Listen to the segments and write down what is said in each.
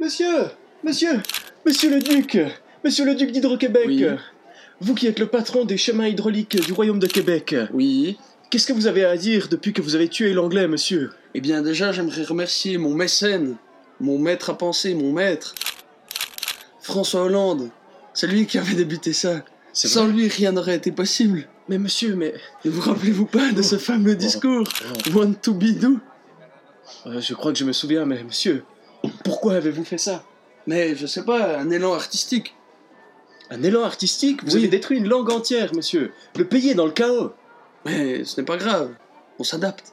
Monsieur le duc d'Hydro-Québec, oui. Vous qui êtes le patron des chemins hydrauliques du royaume de Québec, oui. Qu'est-ce que vous avez à dire depuis que vous avez tué l'anglais, monsieur? Eh bien déjà, j'aimerais remercier mon mécène, mon maître à penser, mon maître, François Hollande, c'est lui qui avait débuté ça. Sans lui, rien n'aurait été possible. Mais monsieur, mais... Ne vous rappelez-vous pas de ce fameux discours Want to be do? Je crois que je me souviens, mais monsieur, pourquoi avez-vous fait ça? Mais je sais pas, un élan artistique. Un élan artistique? Vous avez détruit une langue entière, monsieur. Le pays est dans le chaos. Mais ce n'est pas grave, on s'adapte.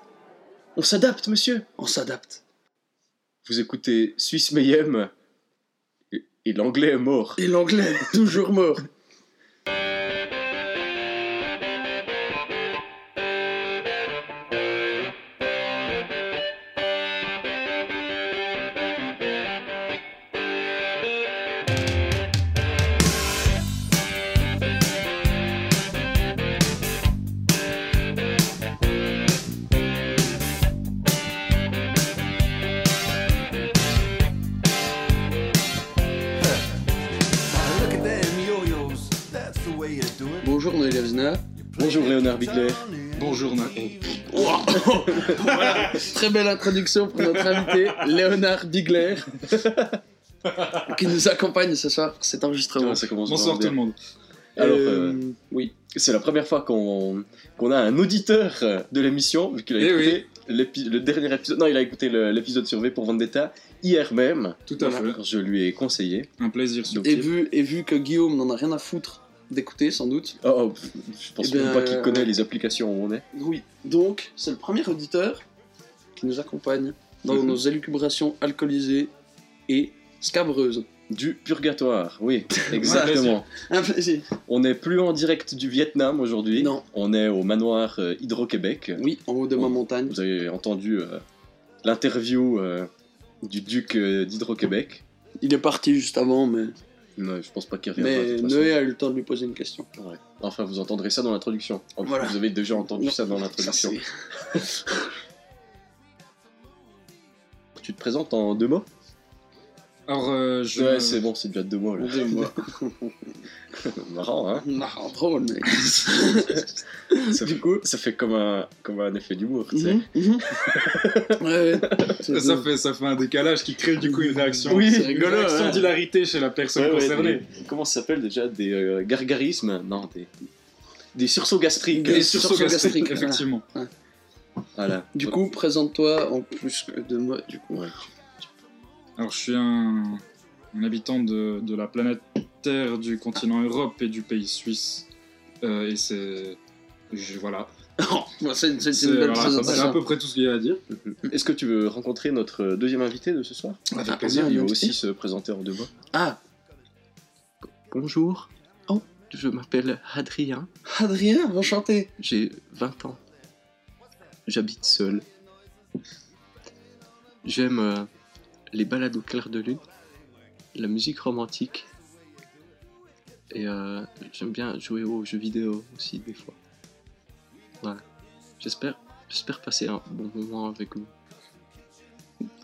On s'adapte, monsieur. On s'adapte. Vous écoutez Suisse Mayhem, et l'anglais est mort. Et l'anglais est toujours mort. Bonjour Léonard Bigler. Bonjour Noé. Wow. Voilà, très belle introduction pour notre invité, Léonard Bigler, qui nous accompagne ce soir pour cet enregistrement. Ouais, ça commence. Bonsoir tout le monde. Alors, oui, c'est la première fois qu'on a un auditeur de l'émission, vu qu'il a écouté le dernier épisode. Non, il a écouté l'épisode sur V pour Vendetta hier même. Tout à fait. Quand je lui ai conseillé. Un plaisir. Et vu que Guillaume n'en a rien à foutre d'écouter sans doute. Je pense même pas qu'il connaît les applications où on est. Oui, donc c'est le premier auditeur qui nous accompagne dans nos élucubrations alcoolisées et scabreuses. Du purgatoire, oui, exactement. Un plaisir. On n'est plus en direct du Vietnam aujourd'hui. Non. On est au manoir Hydro-Québec. Oui, en haut de ma montagne. Vous avez entendu l'interview du duc d'Hydro-Québec. Il est parti juste avant, mais... Non, je pense pas qu'il reviendra. Mais Noé a eu le temps de lui poser une question. Ouais. Enfin, vous entendrez ça dans l'introduction. Voilà. Vous avez déjà entendu ça dans l'introduction. Ça, tu te présentes en deux mots? Alors, ouais, c'est bon, c'est déjà deux mots là. Deux mots. Marrant, hein? Marrant, drôle, mec. Du coup, ça fait comme un effet d'humour, tu sais. Ça fait un décalage qui crée du coup une réaction. Oui, c'est rigolo, une réaction d'hilarité chez la personne concernée. Comment ça s'appelle déjà? Des gargarismes? Non, des sursauts gastriques. Des sursauts gastriques, effectivement. Voilà. Du coup, présente-toi en plus que deux mots, du coup. Ouais. Alors, je suis un habitant de la planète Terre, du continent Europe et du pays suisse. Et c'est... Voilà. c'est une belle présentation. C'est à peu près tout ce qu'il y a à dire. Est-ce que tu veux rencontrer notre deuxième invité de ce soir? Avec plaisir, il va aussi se présenter en deux mots. Bonjour. Je m'appelle Adrien. Adrien, enchanté. J'ai 20 ans. J'habite seul. J'aime... les balades au clair de lune, la musique romantique, et j'aime bien jouer aux jeux vidéo aussi des fois. Voilà. J'espère passer un bon moment avec vous.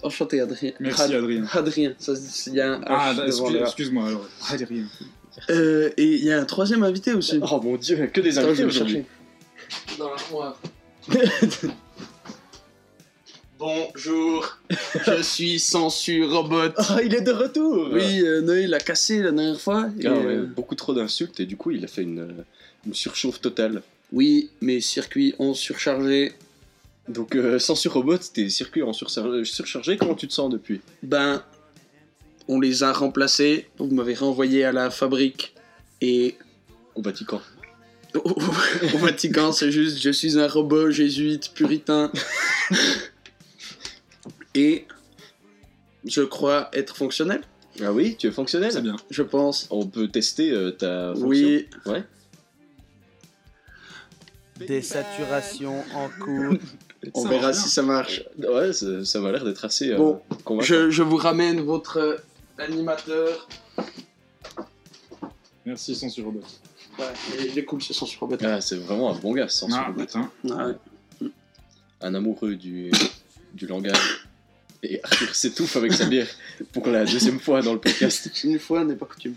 Enchanté Adrien. Merci Adrien. Adrien, ça il y a un H devant là. Excuse-moi alors. Adrien. Et il y a un troisième invité aussi. Oh mon Dieu, que des invités aujourd'hui. Dans l'armoire. Bonjour, je suis Censure Robot. Il est de retour. Oui, Noé l'a cassé la dernière fois. Beaucoup trop d'insultes et du coup il a fait une surchauffe totale. Oui, mes circuits ont surchargé. Donc Censure Robot, tes circuits ont surchargé, comment tu te sens depuis? Ben, on les a remplacés, vous m'avez renvoyé à la fabrique et... Au Vatican. Au Vatican, c'est juste, je suis un robot jésuite puritain. Et je crois être fonctionnel. Ah oui, tu es fonctionnel? C'est bien. Je pense. On peut tester ta fonction. Oui. Ouais. Désaturation en cours. On verra si ça marche. Ouais, ça m'a l'air d'être assez convaincant. Je vous ramène votre animateur. Merci, Censure Robot. Ouais, il est cool, ce Censure Robot. Ah, c'est vraiment un bon gars, Censure Robot. Un amoureux du langage. et Arthur s'étouffe avec sa bière pour la deuxième fois dans le podcast. Une fois n'est pas coutume.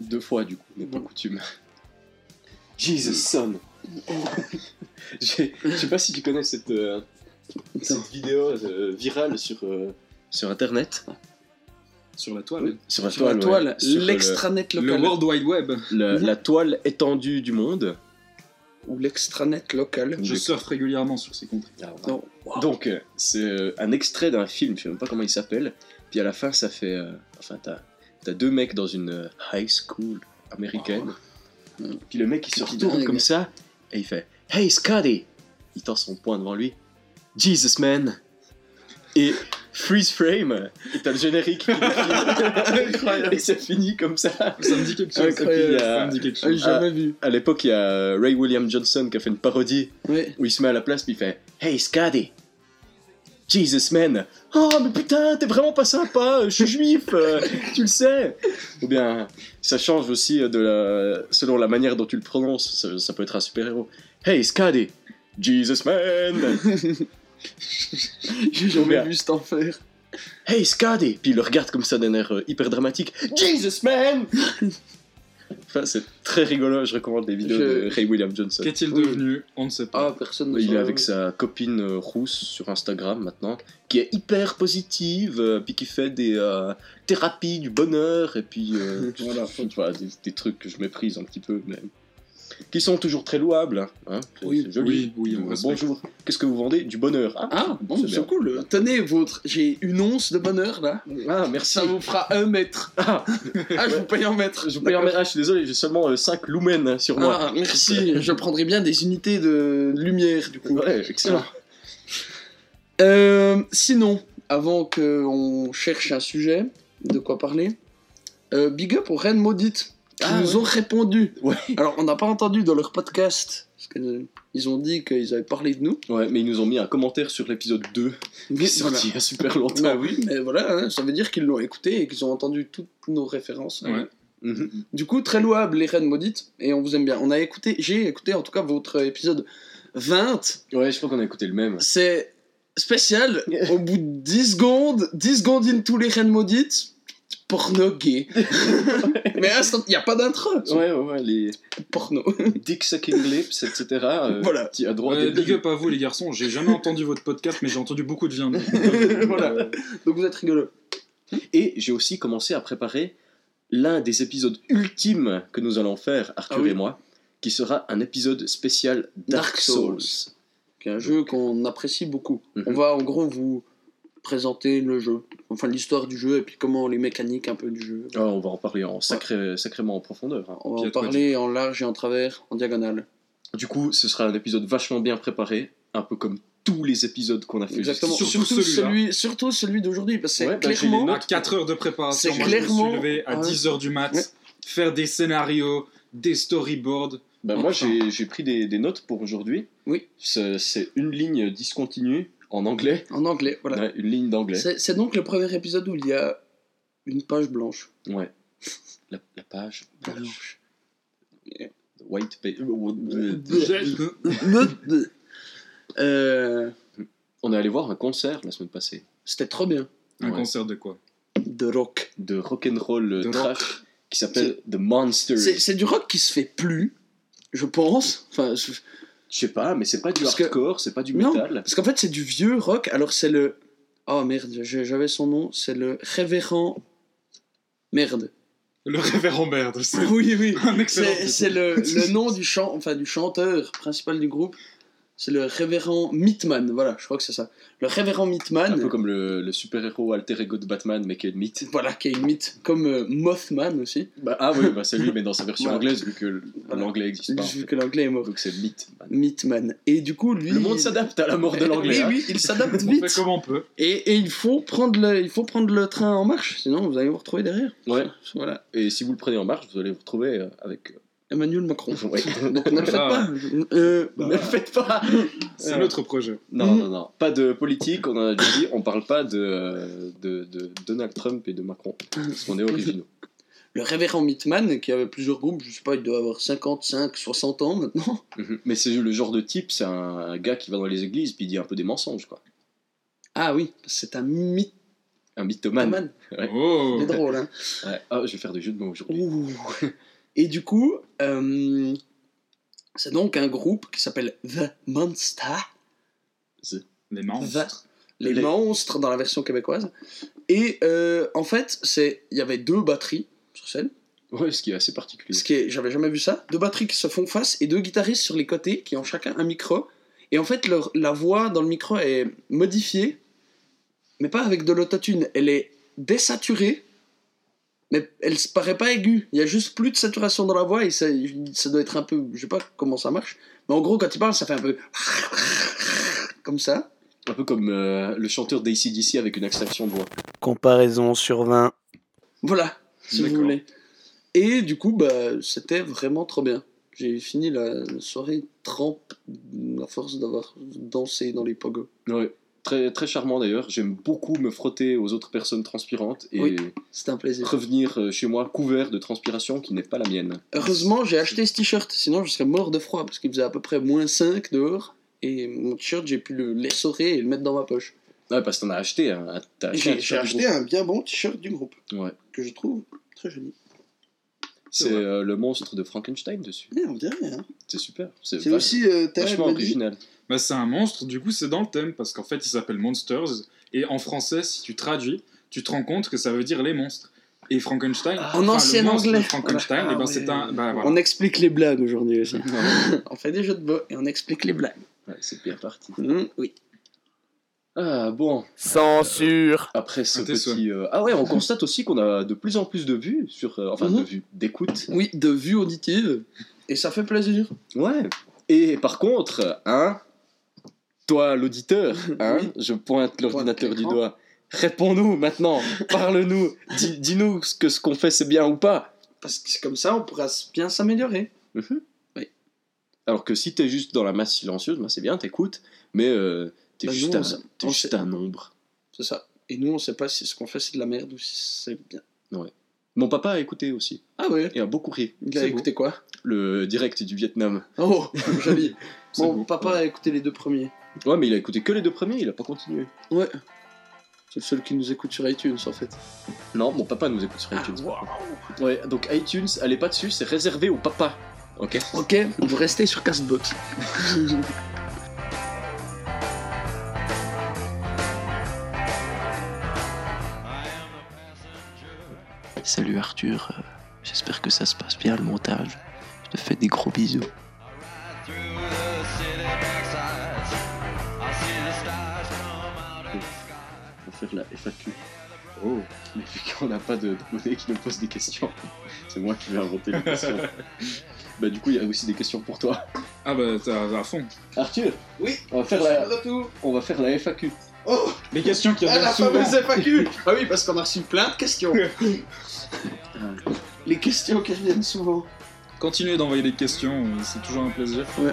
Deux fois du coup n'est pas coutume. Jesus son. Je sais pas si tu connais cette vidéo virale sur internet. Sur la toile. Sur la toile, l'extranet local. Le World Wide Web. La toile étendue du monde. Ou l'extranet local. Je surfe régulièrement sur ces contrées. Ah, wow. Wow. Donc, c'est un extrait d'un film, je sais même pas comment il s'appelle. Puis à la fin, ça fait... Enfin, t'as deux mecs dans une high school américaine. Oh. Puis le mec, il se retourne comme ça. Et il fait « Hey, Scotty !» Il tend son poing devant lui. « Jesus, man !» Et... freeze frame, et t'as le générique qui défile, et ça finit comme ça. Ça me dit quelque chose. Ça me dit quelque chose. Jamais vu. À l'époque, il y a Ray William Johnson qui a fait une parodie où il se met à la place puis il fait Hey Scotty, Jesus man. Oh mais putain, t'es vraiment pas sympa. Je suis juif, tu le sais. Ou bien, ça change aussi selon la manière dont tu le prononces. Ça peut être un super héros. Hey Scotty, Jesus man. J'ai jamais vu cet enfer. Hey Scotty! Puis il le regarde comme ça d'un air hyper dramatique. Jesus man! Enfin, c'est très rigolo, je recommande les vidéos de Ray William Johnson. Qu'est-il devenu? On ne sait pas. Ah, personne ne sait. Il est avec sa copine rousse sur Instagram maintenant, qui est hyper positive, puis qui fait des thérapies du bonheur, et puis voilà, enfin, des trucs que je méprise un petit peu, mais qui sont toujours très louables, hein. C'est joli. Oui, bonjour. Qu'est-ce que vous vendez? Du bonheur. Ah bon, c'est cool. Tenez votre. J'ai une once de bonheur là. Ah merci. Ça vous fera 1 mètre. Je vous paye 1 mètre. Je vous paye 1 mètre. Ah, je suis désolé, j'ai seulement 5 lumens sur moi. Ah merci. Je prendrai bien des unités de lumière du coup. Ouais, excellent. Sinon, avant qu'on cherche un sujet, de quoi parler, big up aux reines maudites. Ils nous ont répondu. Ouais. Alors, on n'a pas entendu dans leur podcast, parce qu'ils ont dit qu'ils avaient parlé de nous. Ouais, mais ils nous ont mis un commentaire sur l'épisode 2, qui est sorti il y a super longtemps. Bah oui, mais voilà, hein, ça veut dire qu'ils l'ont écouté et qu'ils ont entendu toutes nos références. Ouais. Hein. Mm-hmm. Du coup, très louable, les reines maudites, et on vous aime bien. J'ai écouté en tout cas votre épisode 20. Ouais, je crois qu'on a écouté le même. C'est spécial, au bout de 10 secondes into les reines maudites. Porno gay. Mais il n'y a pas d'intro. Ouais, les... Porno. Dick sucking lips, etc. Voilà. Big up à vous, les garçons. J'ai jamais entendu votre podcast, mais j'ai entendu beaucoup de viande. Voilà. Donc vous êtes rigolos. Et j'ai aussi commencé à préparer l'un des épisodes ultimes que nous allons faire, Arthur et moi, qui sera un épisode spécial Dark Souls. Qui est un jeu qu'on apprécie beaucoup. Mm-hmm. On va en gros vous... présenter le jeu, enfin l'histoire du jeu et puis comment les mécaniques un peu du jeu. Ah, on va en parler sacrément en profondeur. Hein. On va en parler en large et en travers, en diagonale. Du coup, ce sera un épisode vachement bien préparé, un peu comme tous les épisodes qu'on a fait. Exactement. Surtout celui d'aujourd'hui, parce que clairement... J'ai 4 heures de préparation, je me suis levé à 10 heures du mat, faire des scénarios, des storyboards... Bah, moi, j'ai pris des notes pour aujourd'hui. Oui. C'est une ligne discontinue. En anglais, voilà. Ouais, une ligne d'anglais. C'est donc le premier épisode où il y a une page blanche. Ouais. La page blanche. Yeah. White paper. On est allé voir un concert la semaine passée. C'était trop bien. Un concert de quoi? De rock. De rock'n'roll trash qui s'appelle The Monsters. C'est du rock qui se fait plus, je pense. Enfin... Je sais pas, mais c'est pas du hardcore, c'est pas du métal. Parce qu'en fait, c'est du vieux rock. Alors, c'est le... Oh, merde, j'avais son nom. C'est le Révérend... Merde. Le Révérend Merde. C'est... Oui. C'est le nom du chanteur principal du groupe. C'est le Révérend Meitman. Voilà, je crois que c'est ça. Le Révérend Meitman. Un peu comme le super-héros alter ego de Batman, mais qui est une mythe. Voilà, qui est une mythe. Comme Mothman aussi. C'est lui, mais dans sa version anglaise, vu que l'anglais existe pas. Vu que l'anglais est mort. Donc c'est Meitman. Et du coup, lui... Le monde s'adapte à la mort de l'anglais. Oui, il s'adapte vite. On fait comme on peut. Et il faut prendre le train en marche, sinon vous allez vous retrouver derrière. Ouais. Voilà. Et si vous le prenez en marche, vous allez vous retrouver avec... Emmanuel Macron. Ouais. Donc ne le faites pas. Ne le faites pas. C'est notre projet. Non. Pas de politique. On a dit, on parle pas de Donald Trump et de Macron. Parce qu'on est originaux. Le Révérend Meitman, qui avait plusieurs groupes, je sais pas, il doit avoir 55, 60 ans maintenant. Mm-hmm. Mais c'est le genre de type, c'est un gars qui va dans les églises puis il dit un peu des mensonges, quoi. Ah oui, c'est un mythe. Un mythomane. Ouais. Oh. C'est drôle, hein. Ouais. Oh, je vais faire des jeux de mots aujourd'hui. Ouh. Et du coup, c'est donc un groupe qui s'appelle The Monsters. Les monstres. Les monstres dans la version québécoise. Et en fait, il y avait deux batteries sur scène. Ouais, ce qui est assez particulier. J'avais jamais vu ça. Deux batteries qui se font face et deux guitaristes sur les côtés qui ont chacun un micro. Et en fait, la voix dans le micro est modifiée. Mais pas avec de l'autotune, elle est désaturée, mais elle se paraît pas aiguë. Il y a juste plus de saturation dans la voix et ça doit être un peu, je sais pas comment ça marche, mais en gros quand il parle ça fait un peu comme ça. Un peu comme le chanteur d'ACDC avec une extraction de voix. Comparaison sur 20. Voilà, si D'accord. vous voulez. Et du coup, bah, c'était vraiment trop bien. J'ai fini la soirée trempe à force d'avoir dansé dans les pogos. Ouais. Très, très charmant d'ailleurs, j'aime beaucoup me frotter aux autres personnes transpirantes et oui, c'est un plaisir. Revenir chez moi couvert de transpiration qui n'est pas la mienne. Heureusement j'ai acheté ce t-shirt, sinon je serais mort de froid parce qu'il faisait à peu près moins 5 dehors et mon t-shirt j'ai pu l'essorer et le mettre dans ma poche. Ouais, parce que t'en as acheté un. J'ai acheté un bien bon t-shirt du groupe, ouais. Que je trouve très joli. C'est le monstre de Frankenstein dessus. Ouais, on dirait, hein. C'est super. C'est aussi vachement original. Bah, c'est un monstre, du coup c'est dans le thème, parce qu'en fait il s'appelle Monsters, et en français, si tu traduis, tu te rends compte que ça veut dire les monstres. Et Frankenstein, en ancien anglais. Frankenstein, ah, et ben, ouais. C'est un, bah, voilà. On explique les blagues aujourd'hui aussi. On fait des jeux de mots et on explique les blagues. Ouais, c'est bien parti. Oui. Ah bon. Censure. Après ce petit. Ah ouais, on constate aussi qu'on a de plus en plus de vues sur. Enfin, de vues, d'écoute. Oui, de vues auditives. Et ça fait plaisir. Ouais. Et par contre, hein, toi l'auditeur, hein, oui. Je pointe l'ordinateur du doigt. Réponds-nous maintenant. Parle-nous. Dis-nous que ce qu'on fait c'est bien ou pas. Parce que c'est comme ça, on pourra bien s'améliorer. Oui. Alors que si t'es juste dans la masse silencieuse, ben c'est bien, t'écoutes, mais. T'es juste un nombre. C'est ça. Et nous, on sait pas si ce qu'on fait, c'est de la merde ou si c'est bien. Ouais. Mon papa a écouté aussi. Ah ouais. Et a beaucoup ri. Il a écouté quoi ? Le direct du Vietnam. Oh, joli. Mon papa a écouté les deux premiers. Ouais, mais il a écouté que les deux premiers, il a pas continué. Ouais. C'est le seul qui nous écoute sur iTunes, en fait. Non, mon papa nous écoute sur iTunes. Wow. Ouais, donc iTunes, allez pas dessus, c'est réservé au papa. Ok, vous restez sur Castbox. Salut Arthur, j'espère que ça se passe bien le montage. Je te fais des gros bisous. On va faire la FAQ. Oh, mais vu qu'on n'a pas de monnaie qui nous pose des questions, c'est moi qui vais inventer les questions. Bah du coup, il y a aussi des questions pour toi. Ah bah, t'as à fond. Arthur, oui, on va faire la FAQ. Oh, les questions qui reviennent souvent. La fameuse FAQ. Ah oui, parce qu'on a reçu plein de questions. Les questions qui reviennent souvent. Continuez d'envoyer des questions, c'est toujours un plaisir. Ouais.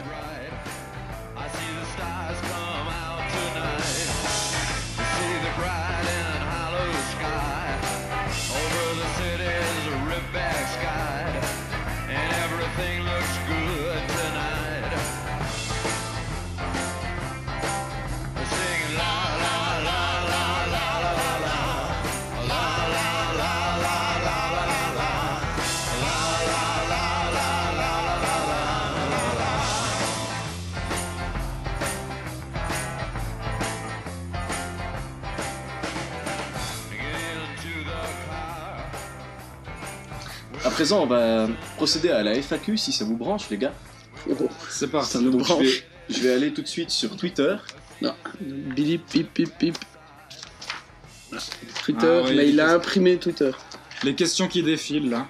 À présent, on va procéder à la FAQ si ça vous branche, les gars. Oh, c'est parti. Ça nous branche. Je vais aller tout de suite sur Twitter. Non. Bilip, pip, pip, pip. Twitter, oui, là, il a imprimé Twitter. Les questions qui défilent, là.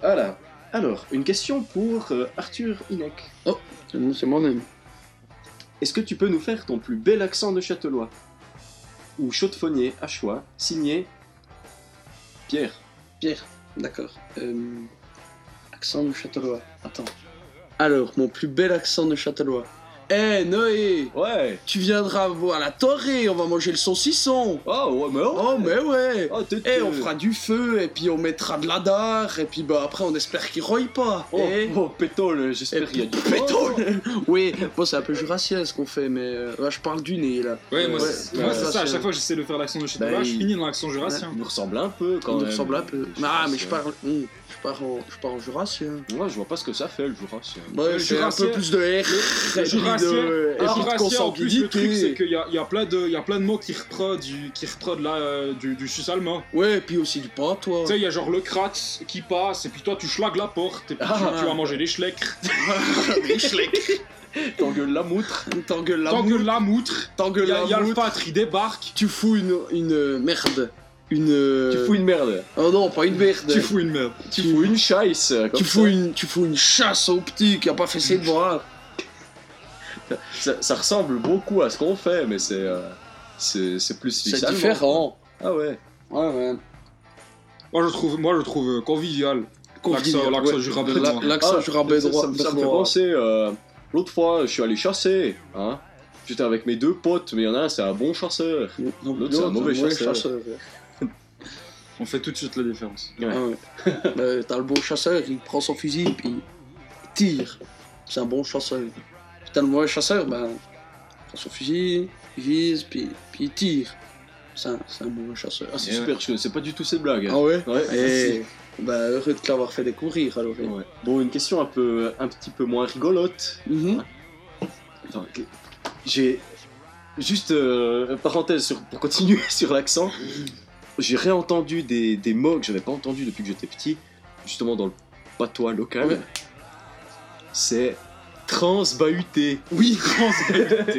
Voilà. Alors, une question pour Arthur Inec. Oh, c'est moi-même. Est-ce que tu peux nous faire ton plus bel accent de châtelois ? Ou chaudefonnier à choix, signé Pierre. D'accord. Accent de châtelois. Attends. Alors, mon plus bel accent de châtelois. hey, Noé, ouais. Tu viendras voir la torée, on va manger le saucisson. Ah oh, ouais, mais ouais. Oh, mais ouais. Oh, et on fera du feu, et puis on mettra de la dare, et puis bah après on espère qu'il roille pas. Oh, et... oh pétole, j'espère qu'il y a du pétole. Oui, bon, c'est un peu jurassien ce qu'on fait, mais là, je parle du nez, là. Ouais, moi, ouais, c'est ça, à chaque fois que j'essaie de faire l'action de chez toi, je finis dans l'action jurassien. Il nous ressemble un peu quand même. Il nous ressemble un peu. Ah, mais je pars en jurassien. Ouais, je vois pas ce que ça fait le jurassien. Ouais, c'est un peu plus de R. Le jurassien, en plus, le truc, c'est qu'il y a plein de mots qui reprod là du suisse allemand. Ouais, et puis aussi du patois. Tu sais, il y a genre le kratz qui passe, et puis toi, tu schlagues la porte, et puis tu vas manger des schlecks. Des schlecks. T'engueules la moutre. Y'a le pâtre, il débarque. Tu fous une merde. Tu fous une merde. Oh non, pas une merde. Tu fous une merde. Tu fous une chasse. Tu fous une chasse au petit qui a pas fait ses devoirs. Ça ressemble beaucoup à ce qu'on fait, mais c'est plus spécial. C'est différent. Ah ouais. Ouais, ouais. Moi, je trouve convivial. L'accent jura-bédois. L'accent jura-bédois. Ça me fait penser... L'autre fois, je suis allé chasser, hein. J'étais avec mes deux potes, mais il y en a un, c'est un bon chasseur. L'autre, c'est un mauvais chasseur. On fait tout de suite la différence. Ouais. Ah ouais. T'as le bon chasseur, il prend son fusil, puis il tire. C'est un bon chasseur. Puis t'as le mauvais chasseur, ben, il prend son fusil, il vise, puis il tire. C'est un mauvais chasseur. Ah, c'est et super, ouais. Je connaissais pas du tout ces blagues. Hein. Ah ouais, ouais. Et... Bah, heureux de l'avoir fait découvrir alors. Ouais. Bon, une question un petit peu moins rigolote. Mm-hmm. Attends, j'ai juste parenthèse pour continuer sur l'accent. J'ai réentendu des mots que j'avais pas entendus depuis que j'étais petit, justement dans le patois local. Ouais. C'est transbahuté. Oui,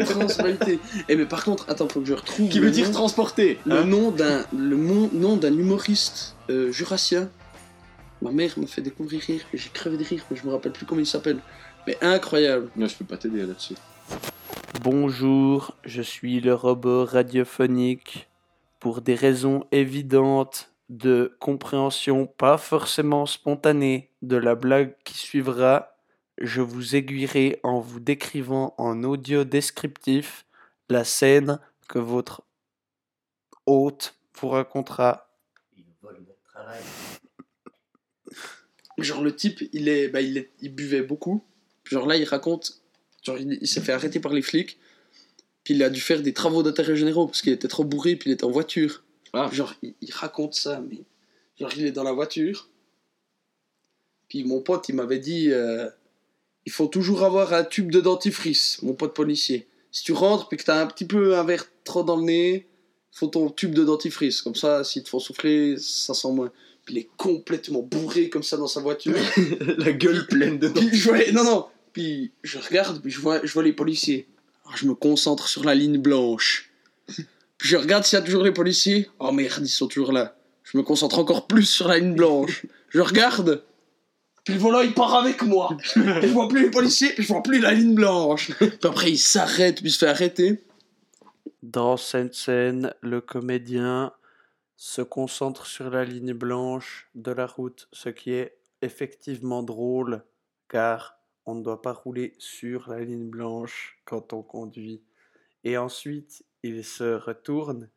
transbahuté. Et mais par contre, attends, faut que je retrouve. Qui veut dire transporté. Le nom d'un humoriste jurassien. Ma mère m'a fait découvrir rire, j'ai crevé de rire, mais je me rappelle plus comment il s'appelle. Mais incroyable. Non, je peux pas t'aider là-dessus. Bonjour, je suis le robot radiophonique. Pour des raisons évidentes de compréhension pas forcément spontanée de la blague qui suivra, je vous aiguillerai en vous décrivant en audio descriptif la scène que votre hôte vous racontera. Il vole mon travail. Genre le type, il buvait beaucoup. Genre là, il raconte, genre il s'est fait arrêter par les flics. Puis il a dû faire des travaux d'intérêt généraux parce qu'il était trop bourré, puis il était en voiture. Ah. Genre il raconte ça, mais genre il est dans la voiture. Puis mon pote, il m'avait dit... Il faut toujours avoir un tube de dentifrice, mon pote policier. Si tu rentres et que t'as un petit peu un verre trop dans le nez, faut ton tube de dentifrice. Comme ça, s'ils te font souffler, ça sent moins. Puis il est complètement bourré comme ça dans sa voiture. La gueule pleine de dentifrice. Puis je regarde, puis je vois les policiers. Alors, je me concentre sur la ligne blanche. Puis je regarde s'il y a toujours les policiers. Oh merde, ils sont toujours là. Je me concentre encore plus sur la ligne blanche. Je regarde. Puis le volant il part avec moi. Et je vois plus les policiers, puis je vois plus la ligne blanche. Puis après il s'arrête, puis il se fait arrêter. Dans cette scène, le comédien se concentre sur la ligne blanche de la route, ce qui est effectivement drôle, car on ne doit pas rouler sur la ligne blanche quand on conduit. Et ensuite, il se retourne,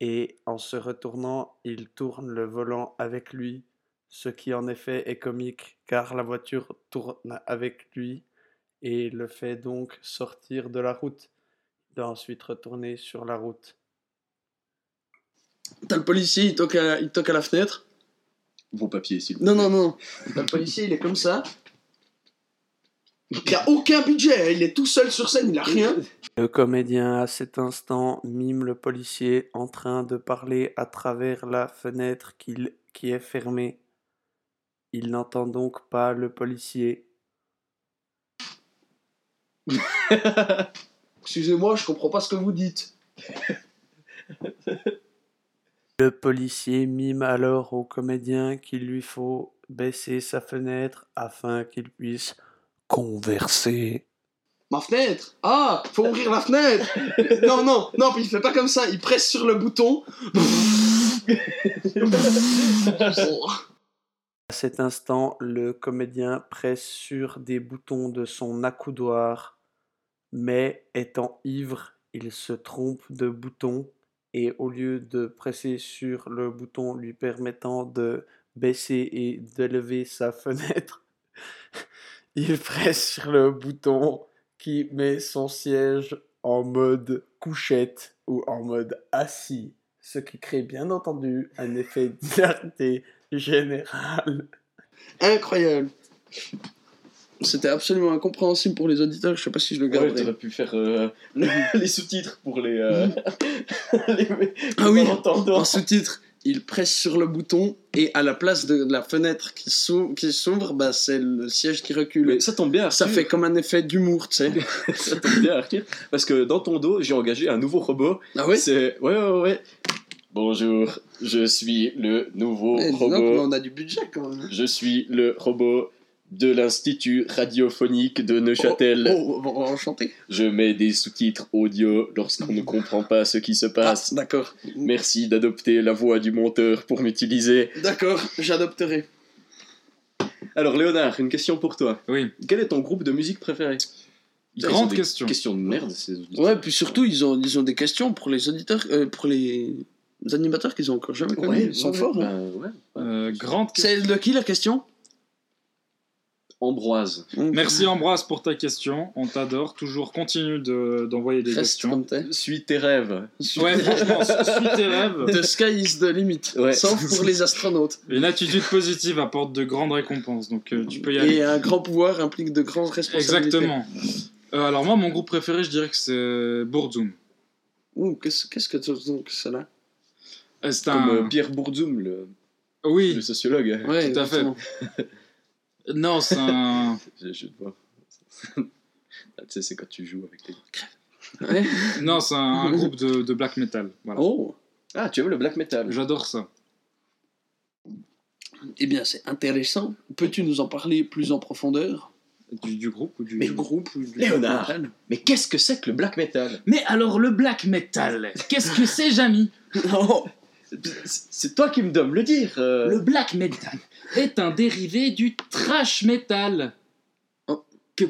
et en se retournant, il tourne le volant avec lui. Ce qui en effet est comique, car la voiture tourne avec lui et le fait donc sortir de la route. Il doit ensuite retourner sur la route. T'as le policier, il toque à la fenêtre. Vos papiers, s'il vous plaît. Non. T'as le policier, il est comme ça. Il a aucun budget, il est tout seul sur scène, il a rien. Le comédien, à cet instant, mime le policier en train de parler à travers la fenêtre qui est fermée. Il n'entend donc pas le policier. Excusez-moi, je comprends pas ce que vous dites. Le policier mime alors au comédien qu'il lui faut baisser sa fenêtre afin qu'il puisse converser. Ma fenêtre ? Ah, faut ouvrir la fenêtre. Non, puis il fait pas comme ça, il presse sur le bouton. À cet instant, le comédien presse sur des boutons de son accoudoir. mais étant ivre, il se trompe de bouton et au lieu de presser sur le bouton lui permettant de baisser et d'élever sa fenêtre, il presse sur le bouton qui met son siège en mode couchette ou en mode assis, ce qui crée bien entendu un effet d'hilarité générale. Incroyable. C'était absolument incompréhensible pour les auditeurs, je sais pas si je le garderai. Ouais, t'aurais pu faire les sous-titres pour les... Ah oui, en sous-titres, il presse sur le bouton et à la place de la fenêtre qui s'ouvre, bah, c'est le siège qui recule. Mais ça tombe bien, Arthur. Ça fait comme un effet d'humour, tu sais. Ça tombe bien, Arthur, parce que dans ton dos, j'ai engagé un nouveau robot. Ah oui ? Ouais. Bonjour, je suis le nouveau robot. Non, mais on a du budget quand même. Je suis le robot de l'Institut radiophonique de Neuchâtel. Oh, enchanté. Je mets des sous-titres audio lorsqu'on ne comprend pas ce qui se passe. Ah, d'accord. Merci d'adopter la voix du monteur pour m'utiliser. D'accord, j'adopterai. Alors, Léonard, une question pour toi. Oui. Quel est ton groupe de musique préféré ? Grande question. Question de merde, ces auditeurs. Ouais, puis surtout, ils ont des questions pour les auditeurs, pour les animateurs qu'ils ont encore jamais connus. Ouais, ils sont forts. Bah, hein. Grande question. C'est de qui la question ? Ambroise. Merci Ambroise pour ta question, on t'adore, toujours continue d'envoyer des questions. Suis tes rêves. Ouais, franchement, suis tes rêves. The sky is the limit, ouais. Sauf pour les astronautes. Une attitude positive apporte de grandes récompenses, donc tu peux y aller. Et un grand pouvoir implique de grandes responsabilités. Exactement. Alors moi, mon groupe préféré, je dirais que c'est Bourdieu. Ouh, qu'est-ce que c'est donc ça là ? C'est un... Comme Pierre Bourdieu, le sociologue. Ouais, tout à fait. Non, c'est un... Je te vois. Tu sais, c'est quand tu joues avec tes... Ouais. Non, c'est un groupe de black metal. Voilà. Oh. Ah, tu aimes le black metal. J'adore ça. Eh bien, c'est intéressant. Peux-tu nous en parler plus en profondeur ? Du groupe ou du... Mais, groupe ou du... Léonard, mais qu'est-ce que c'est que le black metal ? Mais alors, le black metal, qu'est-ce que c'est, Jamy ? Oh. C'est toi qui me dois me le dire. Le black metal est un dérivé du trash metal.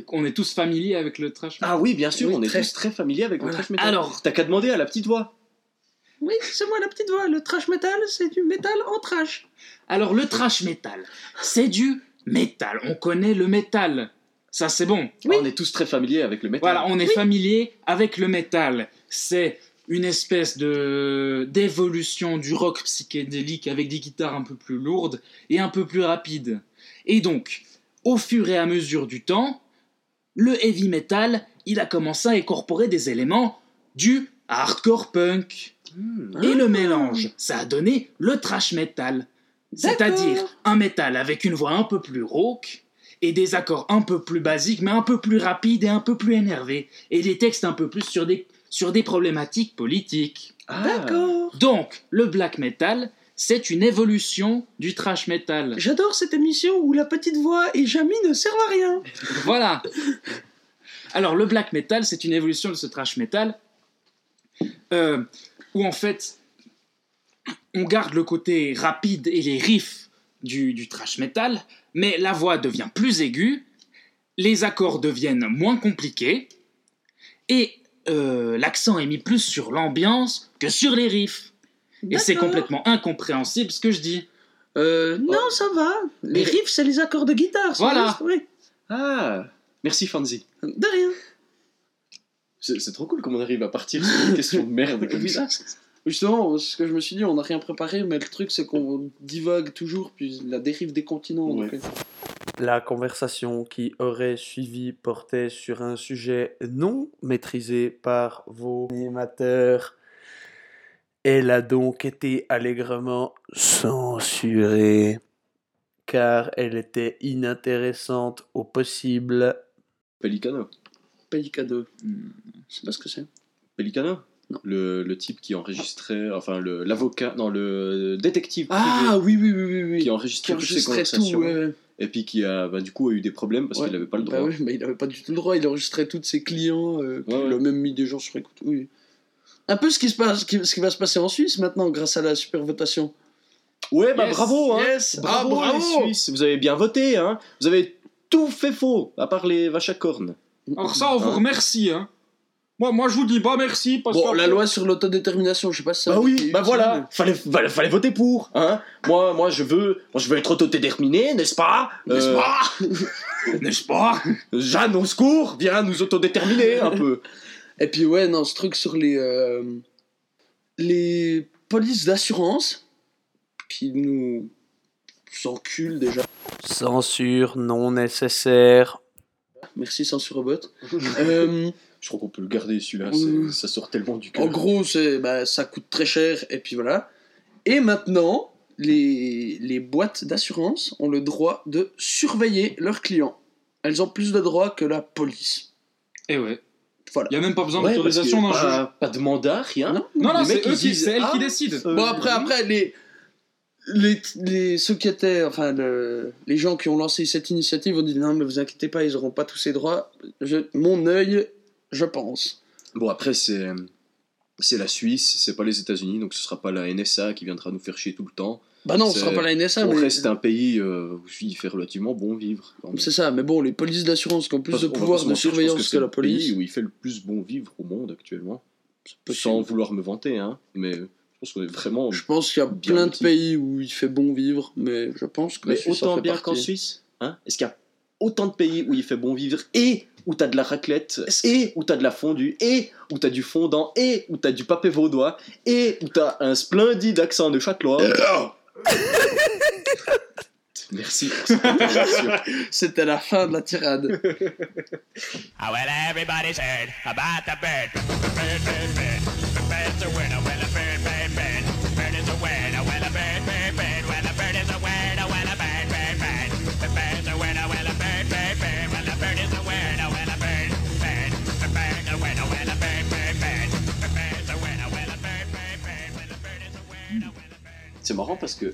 On est tous familiers avec le trash metal. Ah oui, bien sûr, oui, on est tous très familiers avec le trash metal. Alors, t'as qu'à demander à la petite voix. Oui, c'est moi la petite voix. Le trash metal, c'est du métal en trash. Alors, le trash metal, c'est du métal. On connaît le métal. Ça, c'est bon. Oui. On est tous très familiers avec le métal. Voilà, on est familiers avec le métal. C'est... une espèce d'évolution du rock psychédélique avec des guitares un peu plus lourdes et un peu plus rapides. Et donc, au fur et à mesure du temps, le heavy metal, il a commencé à incorporer des éléments du hardcore punk. Et le mélange, ça a donné le thrash metal. C'est-à-dire un métal avec une voix un peu plus rauque et des accords un peu plus basiques, mais un peu plus rapides et un peu plus énervés. Et des textes un peu plus sur des problématiques politiques. Ah. D'accord. Donc, le black metal, c'est une évolution du thrash metal. J'adore cette émission où la petite voix et Jamy ne servent à rien. Voilà. Alors, le black metal, c'est une évolution de ce thrash metal où, en fait, on garde le côté rapide et les riffs du thrash metal, mais la voix devient plus aiguë, les accords deviennent moins compliqués et... l'accent est mis plus sur l'ambiance que sur les riffs. D'accord. Et c'est complètement incompréhensible ce que je dis. Non, ça va. Les riffs, c'est les accords de guitare. Voilà. Ah, merci Fancy. De rien. C'est trop cool comment on arrive à partir sur une question de merde comme ça. Justement, ce que je me suis dit, on n'a rien préparé, mais le truc, c'est qu'on divague toujours, puis la dérive des continents. Ouais. Donc... La conversation qui aurait suivi portait sur un sujet non maîtrisé par vos animateurs. Elle a donc été allègrement censurée, car elle était inintéressante au possible. Pelicano. Je sais pas ce que c'est. Pelicano ? Non. Le type qui enregistrait, enfin l'avocat, non, le détective privé. Ah oui. Qui enregistrait toutes ses conversations. Et puis qui a du coup a eu des problèmes parce qu'il n'avait pas le droit. Bah oui, mais il n'avait pas du tout le droit, il enregistrait tous ses clients, il a même mis des gens sur écoute. Oui. Un peu ce qui va se passer en Suisse maintenant grâce à la super votation. Ouais, bah yes, bravo hein. Yes, bravo les Suisses, vous avez bien voté hein. Vous avez tout fait faux à part les vaches à cornes. Alors ça, on vous remercie, hein. Moi, je vous dis bah merci parce que la loi sur l'autodétermination, je sais pas si ça. Bah oui, bah voilà, fallait voter pour, hein. Moi, je veux être autodéterminé, n'est-ce pas? N'est-ce pas? Jeanne, au secours, viens nous autodéterminer un peu. Et puis ouais, non, ce truc sur les polices d'assurance qui nous enculent déjà. Censure non nécessaire. Merci censure robot. Je crois qu'on peut le garder celui-là, ça sort tellement du cœur. En gros, ça coûte très cher, et puis voilà. Et maintenant, les boîtes d'assurance ont le droit de surveiller leurs clients. Elles ont plus de droits que la police. Et ouais. Voilà. Il n'y a même pas besoin d'autorisation d'un juge. Pas de mandat, rien. Non, les mecs, c'est elle qui décide. Après, ceux qui étaient, enfin, les gens qui ont lancé cette initiative ont dit non, mais vous inquiétez pas, ils n'auront pas tous ces droits. Mon œil. Je pense. Bon, après, c'est la Suisse, c'est pas les États-Unis, donc ce sera pas la NSA qui viendra nous faire chier tout le temps. Bah non, ce sera pas la NSA. Reste un pays où il fait relativement bon vivre. C'est ça, mais bon, les polices d'assurance qui ont plus de pouvoir de surveillance que la police. C'est le pays où il fait le plus bon vivre au monde actuellement. Sans vouloir me vanter, hein, mais je pense qu'on est vraiment. Je pense qu'il y a plein de pays où il fait bon vivre, mais je pense que. Mais autant bien qu'en Suisse, hein ? Est-ce qu'il y a autant de pays où il fait bon vivre et où t'as de la raclette, et où t'as de la fondue, et où t'as du fondant, et où t'as du papé vaudois, et où t'as un splendide accent de châtelois. Merci pour cette intervention. C'était la fin de la tirade. C'est marrant parce que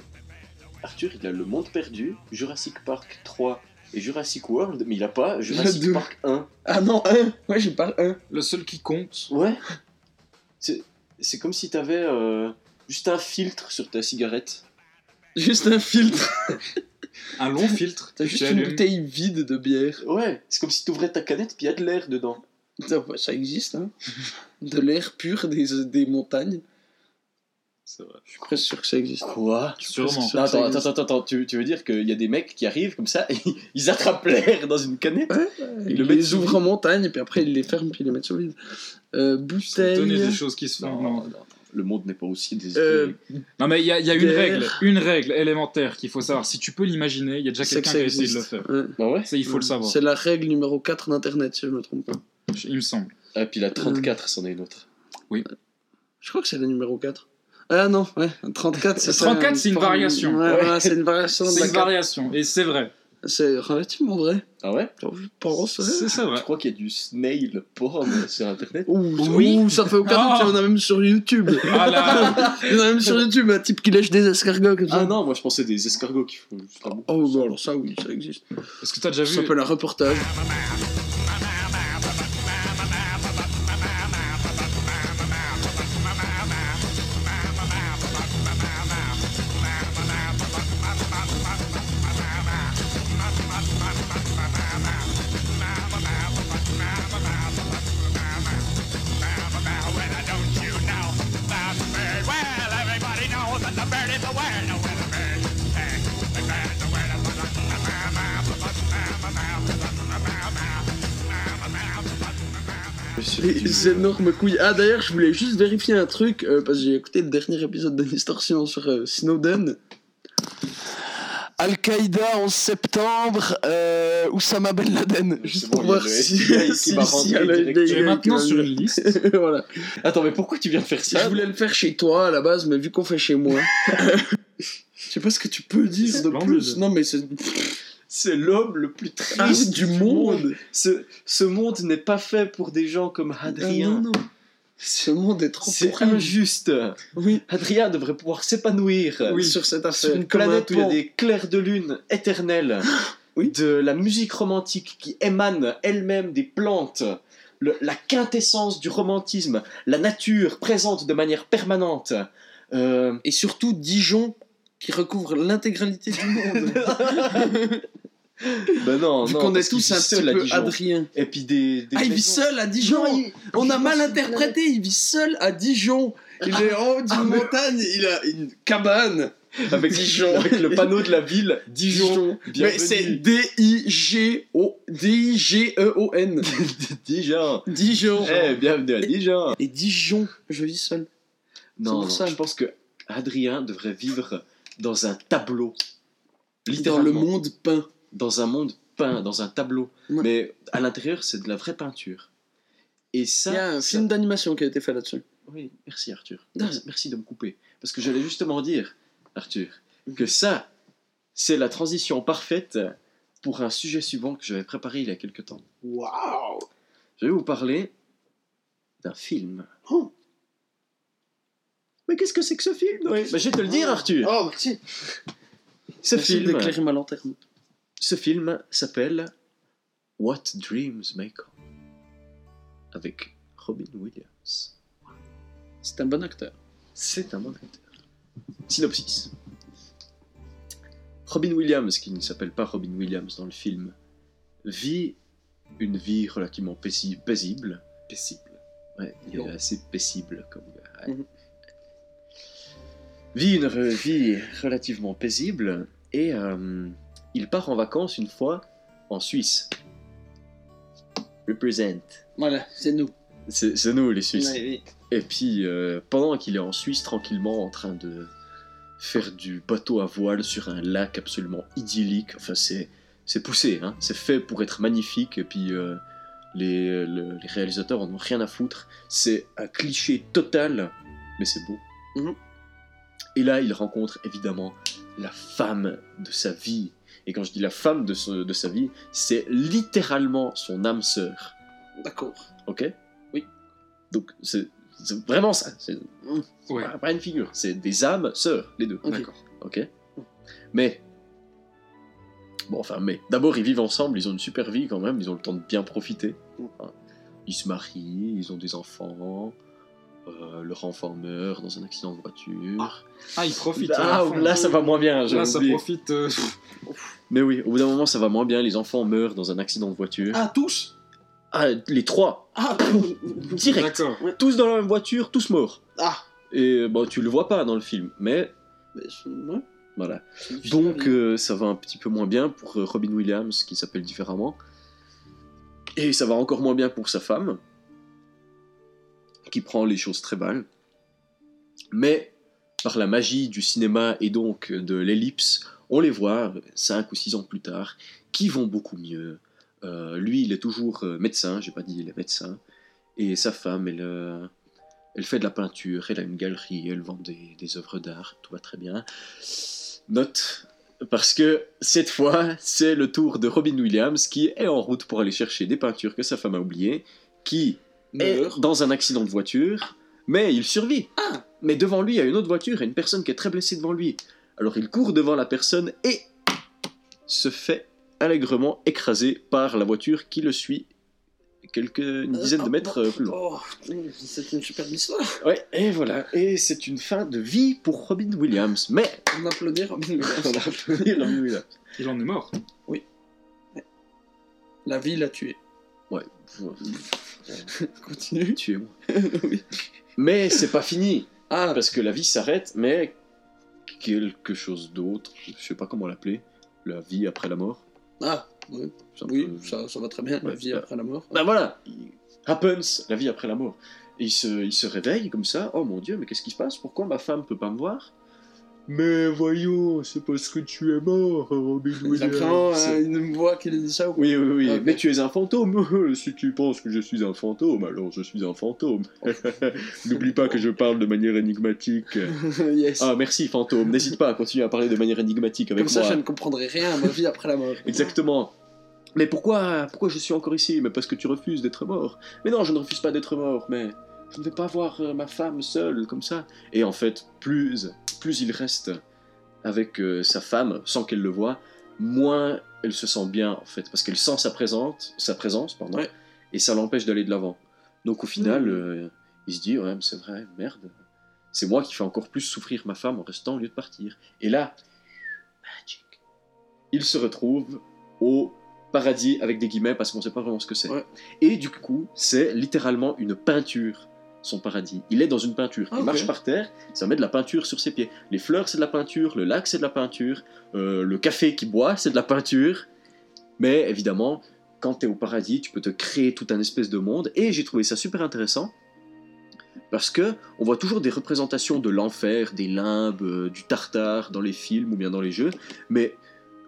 Arthur, il a Le Monde Perdu, Jurassic Park 3 et Jurassic World, mais il a pas Jurassic Park 1. Ah non, 1 ! Ouais, j'ai pas 1. Le seul qui compte. Ouais. C'est comme si t'avais juste un filtre sur ta cigarette. Juste un filtre. Un long filtre. T'as juste une bouteille vide de bière. Ouais, c'est comme si t'ouvrais ta canette pis y a de l'air dedans. Ça existe, hein. De l'air pur des montagnes. C'est vrai. Je suis presque sûr que ça existe. Quoi ? Sûrement. Non, attends. Tu veux dire qu'il y a des mecs qui arrivent comme ça, et ils attrapent l'air dans une canette, ils les ouvrent en montagne, et puis après ils les ferment, puis ils les mettent sur vide. Bouteille. Donner des choses qui se font. Non. Le monde n'est pas aussi désespéré. Non, mais il y a une règle élémentaire qu'il faut savoir. Si tu peux l'imaginer, il y a déjà quelqu'un qui a essayé de le faire. Bah ouais. Il faut le savoir. C'est la règle numéro 4 d'Internet, si je ne me trompe pas. Il me semble. Ah, puis la 34, c'en est une autre. Oui. Je crois que c'est la numéro 4. Ah non, ouais, 34, c'est ça. 34, c'est une variation. Ouais, voilà, c'est une variation. C'est une variation, et c'est vrai. C'est relativement vrai. Ah ouais ? Je pense, ouais. C'est ça, ouais. Je crois qu'il y a du snail porn sur Internet. Ouh, ça fait aucun doute, il y en a même sur YouTube. Ah là. Il y en a même sur YouTube, un type qui lèche des escargots comme ça. Ah non, moi je pensais des escargots qui font juste un bon. Oh, bah alors ça, oui, ça existe. Est-ce que t'as déjà vu ? Ça s'appelle un reportage. Les énormes couilles. Ah d'ailleurs, je voulais juste vérifier un truc parce que j'ai écouté le dernier épisode de Distortion sur Snowden. Al-Qaïda en septembre, Oussama Ben Laden. Juste pour voir si tu es maintenant sur une liste. Voilà. Attends, mais pourquoi tu viens de faire ça ? Je voulais le faire chez toi à la base, mais vu qu'on fait chez moi, je sais pas ce que tu peux dire de plus. Non mais c'est l'homme le plus triste du monde. Ce monde n'est pas fait pour des gens comme Adrien. Non. Ce monde est trop injuste. Oui. Adrien devrait pouvoir s'épanouir sur cette affaire. Sur une planète où il y a des clairs de lune éternels, de la musique romantique qui émane elle-même des plantes, la quintessence du romantisme, la nature présente de manière permanente, et surtout Dijon qui recouvre l'intégralité du monde. Ben non, vu non, qu'on est tous un petit peu Adrien. Et puis des il vit seul à Dijon. Non, on a mal interprété. Il vit seul à Dijon. Il est en haut d'une montagne. Il a une cabane. Avec Dijon, avec le panneau de la ville Dijon. Mais c'est D-I-G-E-O-N. Dijon. Dijon. Eh, bienvenue à Dijon. Et Dijon, je vis seul. Non, ça. Je pense que Adrien devrait vivre dans un tableau. Littéralement. Dans le monde peint. Dans un monde peint, dans un tableau. Ouais. Mais à l'intérieur, c'est de la vraie peinture. Et ça, il y a un film d'animation qui a été fait là-dessus. Oui, merci Arthur. Merci de me couper. Parce que j'allais justement dire... Arthur, que ça, c'est la transition parfaite pour un sujet suivant que j'avais préparé il y a quelque temps. Waouh! Je vais vous parler d'un film. Oh. Mais qu'est-ce que c'est que ce film? Oui. Bah, je vais te le dire, Arthur. Oh, merci. Merci d'éclairer ma lanterne. Ce film s'appelle What Dreams May Come, avec Robin Williams. C'est un bon acteur. Synopsis. Robin Williams, qui ne s'appelle pas Robin Williams dans le film, vit une vie relativement paisible. Ouais, il est assez paisible comme gars. Mm-hmm. Vit une vie relativement paisible et il part en vacances une fois en Suisse. Represent. Voilà, c'est nous. C'est nous les Suisses. Ouais, oui. Et puis, pendant qu'il est en Suisse, tranquillement, en train de faire du bateau à voile sur un lac absolument idyllique, enfin, c'est poussé, hein. C'est fait pour être magnifique, et puis les réalisateurs en ont rien à foutre. C'est un cliché total, mais c'est beau. Mmh. Et là, il rencontre évidemment la femme de sa vie. Et quand je dis la femme de sa vie, c'est littéralement son âme sœur. D'accord. Ok ? Oui. Donc, c'est vraiment ça, c'est ouais. Pas une figure, c'est des âmes sœurs, les deux. Okay. D'accord. Ok. Mais bon, enfin, mais d'abord ils vivent ensemble, ils ont une super vie quand même, ils ont le temps de bien profiter. Enfin, ils se marient, ils ont des enfants. Leur enfant meurt dans un accident de voiture. Ah ils profitent. Là ça va moins bien. Là ça profite. Mais oui, au bout d'un moment ça va moins bien. Les enfants meurent dans un accident de voiture. Ah tous. Ah, les trois. Ah, direct. D'accord. Tous dans la même voiture, tous morts. Ah. Et bon, tu le vois pas dans le film, mais ouais. Voilà. Donc ça va un petit peu moins bien pour Robin Williams, qui s'appelle différemment, et ça va encore moins bien pour sa femme, qui prend les choses très mal. Mais par la magie du cinéma et donc de l'ellipse, on les voit 5 ou 6 ans plus tard, qui vont beaucoup mieux. Lui, il est toujours médecin, j'ai pas dit il est médecin, et sa femme, elle fait de la peinture, elle a une galerie, elle vend des œuvres d'art, tout va très bien. Note, parce que cette fois, c'est le tour de Robin Williams qui est en route pour aller chercher des peintures que sa femme a oubliées, qui meurt dans un accident de voiture, mais il survit. Ah. Mais devant lui, il y a une autre voiture et une personne qui est très blessée devant lui. Alors il court devant la personne et se fait allègrement écrasé par la voiture qui le suit une dizaine de mètres plus loin. Oh, c'est une superbe histoire. Ouais, et voilà. Et c'est une fin de vie pour Robin Williams. Mais on applaudit Robin Williams. Il en est mort. Oui. Ouais. La vie l'a tué. Ouais. Continue. Tuez-moi. Oui. Mais c'est pas fini. Ah, parce que la vie s'arrête, mais quelque chose d'autre. Je sais pas comment l'appeler. La vie après la mort. Ah, ouais. Oui, ça va très bien, ouais, la vie après la mort. Ben voilà, happens, la vie après la mort. Et il se réveille comme ça, oh mon Dieu, mais qu'est-ce qui se passe? Pourquoi ma femme peut pas me voir? Mais voyons, c'est parce que tu es mort, Robin Williams. Une voix qui dit ça ou quoi? Oui, ah, okay. Mais tu es un fantôme. Si tu penses que je suis un fantôme, alors je suis un fantôme. N'oublie pas que je parle de manière énigmatique. Yes. Ah, merci, fantôme. N'hésite pas à continuer à parler de manière énigmatique avec moi. Comme ça, je ne comprendrai rien à ma vie après la mort. Exactement. Mais pourquoi je suis encore ici? Mais parce que tu refuses d'être mort. Mais non, je ne refuse pas d'être mort, mais... Je ne vais pas voir ma femme seule, comme ça. Et en fait, plus il reste avec sa femme, sans qu'elle le voie, moins elle se sent bien, en fait. Parce qu'elle sent sa présence, ouais. Et ça l'empêche d'aller de l'avant. Donc au final, il se dit, ouais, mais c'est vrai, merde. C'est moi qui fais encore plus souffrir ma femme en restant au lieu de partir. Et là, magic. Il se retrouve au paradis avec des guillemets parce qu'on ne sait pas vraiment ce que c'est. Ouais. Et du coup, c'est littéralement une peinture, son paradis. Il est dans une peinture. Ah, il marche par terre, ça met de la peinture sur ses pieds. Les fleurs, c'est de la peinture. Le lac, c'est de la peinture. Le café qu'il boit, c'est de la peinture. Mais évidemment, quand tu es au paradis, tu peux te créer tout un espèce de monde. Et j'ai trouvé ça super intéressant parce qu'on voit toujours des représentations de l'enfer, des limbes, du tartare dans les films ou bien dans les jeux. Mais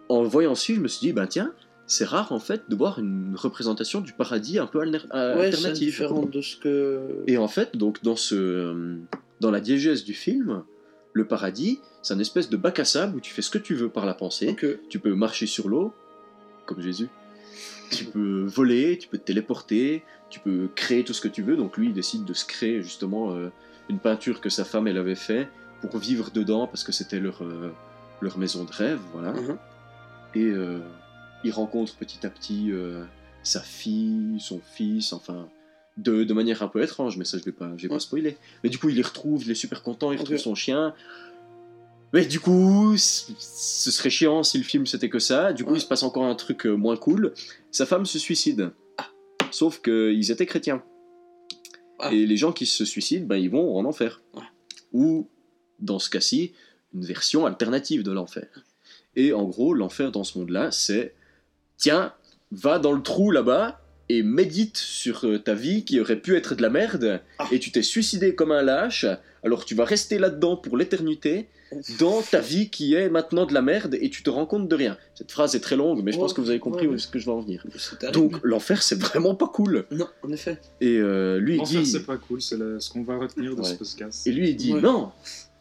en voyant ce film, je me suis dit, ben tiens, c'est rare en fait de voir une représentation du paradis un peu alternative, c'est différent de ce que... Et en fait, donc, dans la diégèse du film, le paradis, c'est un espèce de bac à sable où tu fais ce que tu veux par la pensée. Okay. Tu peux marcher sur l'eau, comme Jésus. Tu peux voler, tu peux te téléporter, tu peux créer tout ce que tu veux. Donc lui, il décide de se créer justement une peinture que sa femme elle avait fait pour vivre dedans parce que c'était leur maison de rêve, voilà. Mm-hmm. Et il rencontre petit à petit sa fille, son fils, enfin, de manière un peu étrange, mais ça je vais pas spoiler. Mais du coup, il les retrouve, il est super content, il retrouve son chien. Mais du coup, ce serait chiant si le film c'était que ça. Du coup, il se passe encore un truc moins cool. Sa femme se suicide. Ah. Sauf qu'ils étaient chrétiens. Ah. Et les gens qui se suicident, ben, ils vont en enfer. Ah. Ou, dans ce cas-ci, une version alternative de l'enfer. Et en gros, l'enfer dans ce monde-là, c'est... Tiens, va dans le trou là-bas et médite sur ta vie qui aurait pu être de la merde et tu t'es suicidé comme un lâche, alors tu vas rester là-dedans pour l'éternité dans ta vie qui est maintenant de la merde et tu te rends compte de rien. Cette phrase est très longue mais je pense que vous avez compris où est-ce que je vais en venir. Donc l'enfer c'est vraiment pas cool. Non, en effet. Et lui l'enfer, il dit... L'enfer c'est pas cool, c'est ce qu'on va retenir de ce podcast. Et lui il dit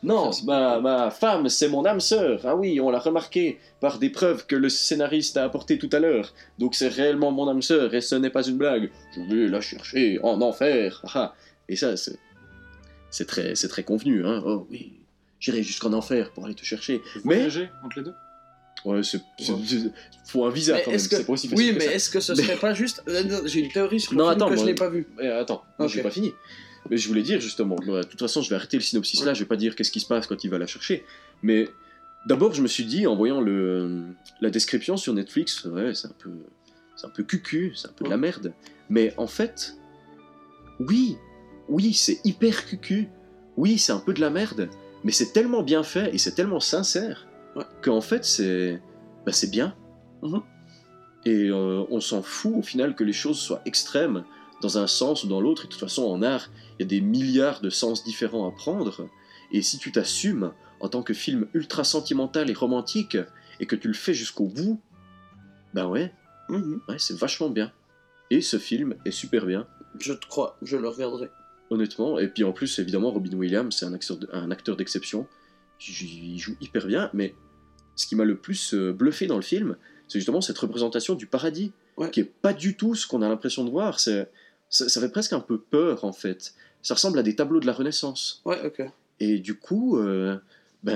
non, ma femme, c'est mon âme sœur. Ah oui, on l'a remarqué par des preuves que le scénariste a apportées tout à l'heure. Donc c'est réellement mon âme sœur et ce n'est pas une blague. Je vais la chercher en enfer. Ah, et ça, c'est très convenu. Hein. Oh oui, j'irai jusqu'en enfer pour aller te chercher. Mais voyager entre les deux. Ouais, faut un visa quand même. C'est pas aussi facile. Oui, mais est-ce que ce serait pas juste j'ai une théorie sur le film que je l'ai pas vu. Attends, j'ai pas fini. Mais je voulais dire justement, de toute façon je vais arrêter le synopsis là, je vais pas dire qu'est-ce qui se passe quand il va la chercher, mais d'abord je me suis dit en voyant la description sur Netflix, c'est un peu cucu, c'est un peu de la merde, mais en fait, oui c'est hyper cucu, oui c'est un peu de la merde, mais c'est tellement bien fait et c'est tellement sincère qu'en fait c'est bien, et on s'en fout au final que les choses soient extrêmes, dans un sens ou dans l'autre, et de toute façon en art il y a des milliards de sens différents à prendre, et si tu t'assumes en tant que film ultra sentimental et romantique, et que tu le fais jusqu'au bout, ben ouais, c'est vachement bien, et ce film est super bien. Je te crois, je le regarderai. Honnêtement, et puis en plus évidemment Robin Williams c'est un acteur d'exception, il joue hyper bien, mais ce qui m'a le plus bluffé dans le film, c'est justement cette représentation du paradis, qui est pas du tout ce qu'on a l'impression de voir, Ça fait presque un peu peur, en fait. Ça ressemble à des tableaux de la Renaissance. Ouais, ok. Et du coup,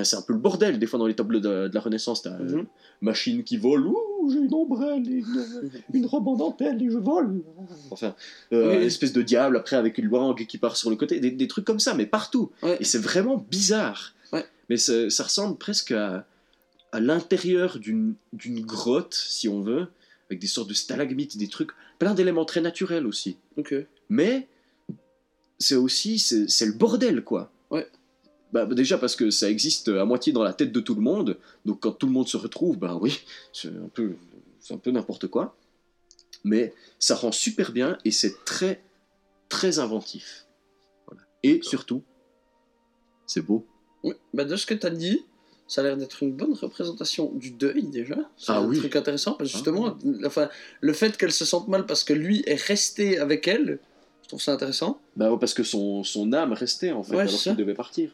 c'est un peu le bordel, des fois, dans les tableaux de la Renaissance. T'as machine qui vole. Ouh, j'ai une ombrelle, et une robe en dentelle, et je vole. Enfin, une espèce de diable, après, avec une langue qui part sur le côté. Des trucs comme ça, mais partout. Ouais. Et c'est vraiment bizarre. Ouais. Mais ça ressemble presque à l'intérieur d'une grotte, si on veut, avec des sortes de stalagmites, des trucs... Plein d'éléments très naturels aussi. Okay. Mais c'est aussi... C'est le bordel, quoi. Ouais. Bah, déjà parce que ça existe à moitié dans la tête de tout le monde. Donc quand tout le monde se retrouve, bah oui, c'est un peu n'importe quoi. Mais ça rend super bien et c'est très, très inventif. Voilà. Et surtout, c'est beau. Oui. Bah, de ce que t'as dit... Ça a l'air d'être une bonne représentation du deuil, déjà. C'est un truc intéressant, parce que justement, le fait qu'elle se sente mal parce que lui est resté avec elle, je trouve ça intéressant. Bah ouais, parce que son âme restait, en fait, alors qu'il devait partir.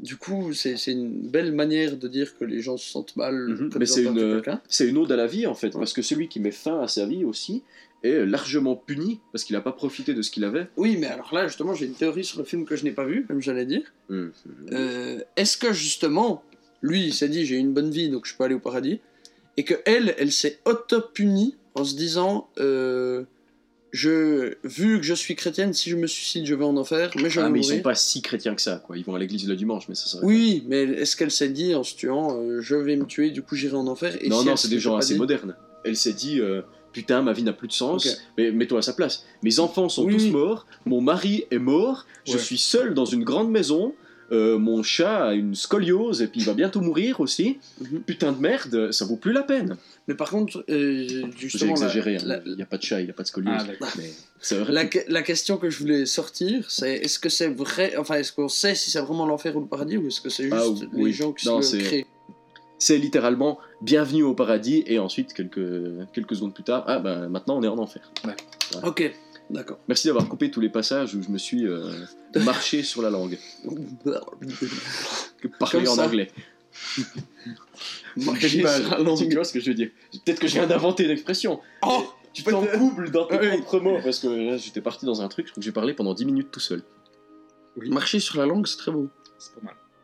Du coup, c'est une belle manière de dire que les gens se sentent mal. Comme mais c'est une ode à la vie, en fait, parce que celui qui met fin à sa vie aussi est largement puni, parce qu'il n'a pas profité de ce qu'il avait. Oui, mais alors là, justement, j'ai une théorie sur le film que je n'ai pas vu, comme j'allais dire. Est-ce que, justement... Lui, il s'est dit, j'ai une bonne vie, donc je peux aller au paradis. Et qu'elle s'est auto-punie en se disant, vu que je suis chrétienne, si je me suicide, je vais en enfer, mais je vais mourir. Ils sont pas si chrétiens que ça, quoi. Ils vont à l'église le dimanche, mais ça serait... Oui, mais est-ce qu'elle s'est dit, en se tuant, je vais me tuer, du coup j'irai en enfer et non, c'est des gens assez modernes. elle s'est dit putain, ma vie n'a plus de sens, okay. Mais mets-toi à sa place. Mes enfants sont tous morts, mon mari est mort, je suis seul dans une grande maison, mon chat a une scoliose et puis il va bientôt mourir aussi. Putain de merde, ça vaut plus la peine. Mais par contre, justement, j'ai exagéré, il n'y a pas de chat, il n'y a pas de scoliose. Ah, mais c'est vrai. La question que je voulais sortir, c'est est-ce que c'est vrai, enfin est-ce qu'on sait si c'est vraiment l'enfer ou le paradis, ou est-ce que c'est juste les gens qui se créent? C'est littéralement bienvenue au paradis, et ensuite quelques secondes plus tard, ah ben maintenant on est en enfer. Ouais. Voilà. Ok, d'accord. Merci d'avoir coupé tous les passages où je me suis marché sur la langue. Parler en anglais. Marcher sur la langue. Tu vois ce que je veux dire? Peut-être que je viens d'inventer l'expression. Oh, tu t'en doubles dans tes propres mots, parce que là j'étais parti dans un truc, je crois que j'ai parlé pendant 10 minutes tout seul. Oui. Marcher sur la langue, c'est très beau. C'est pas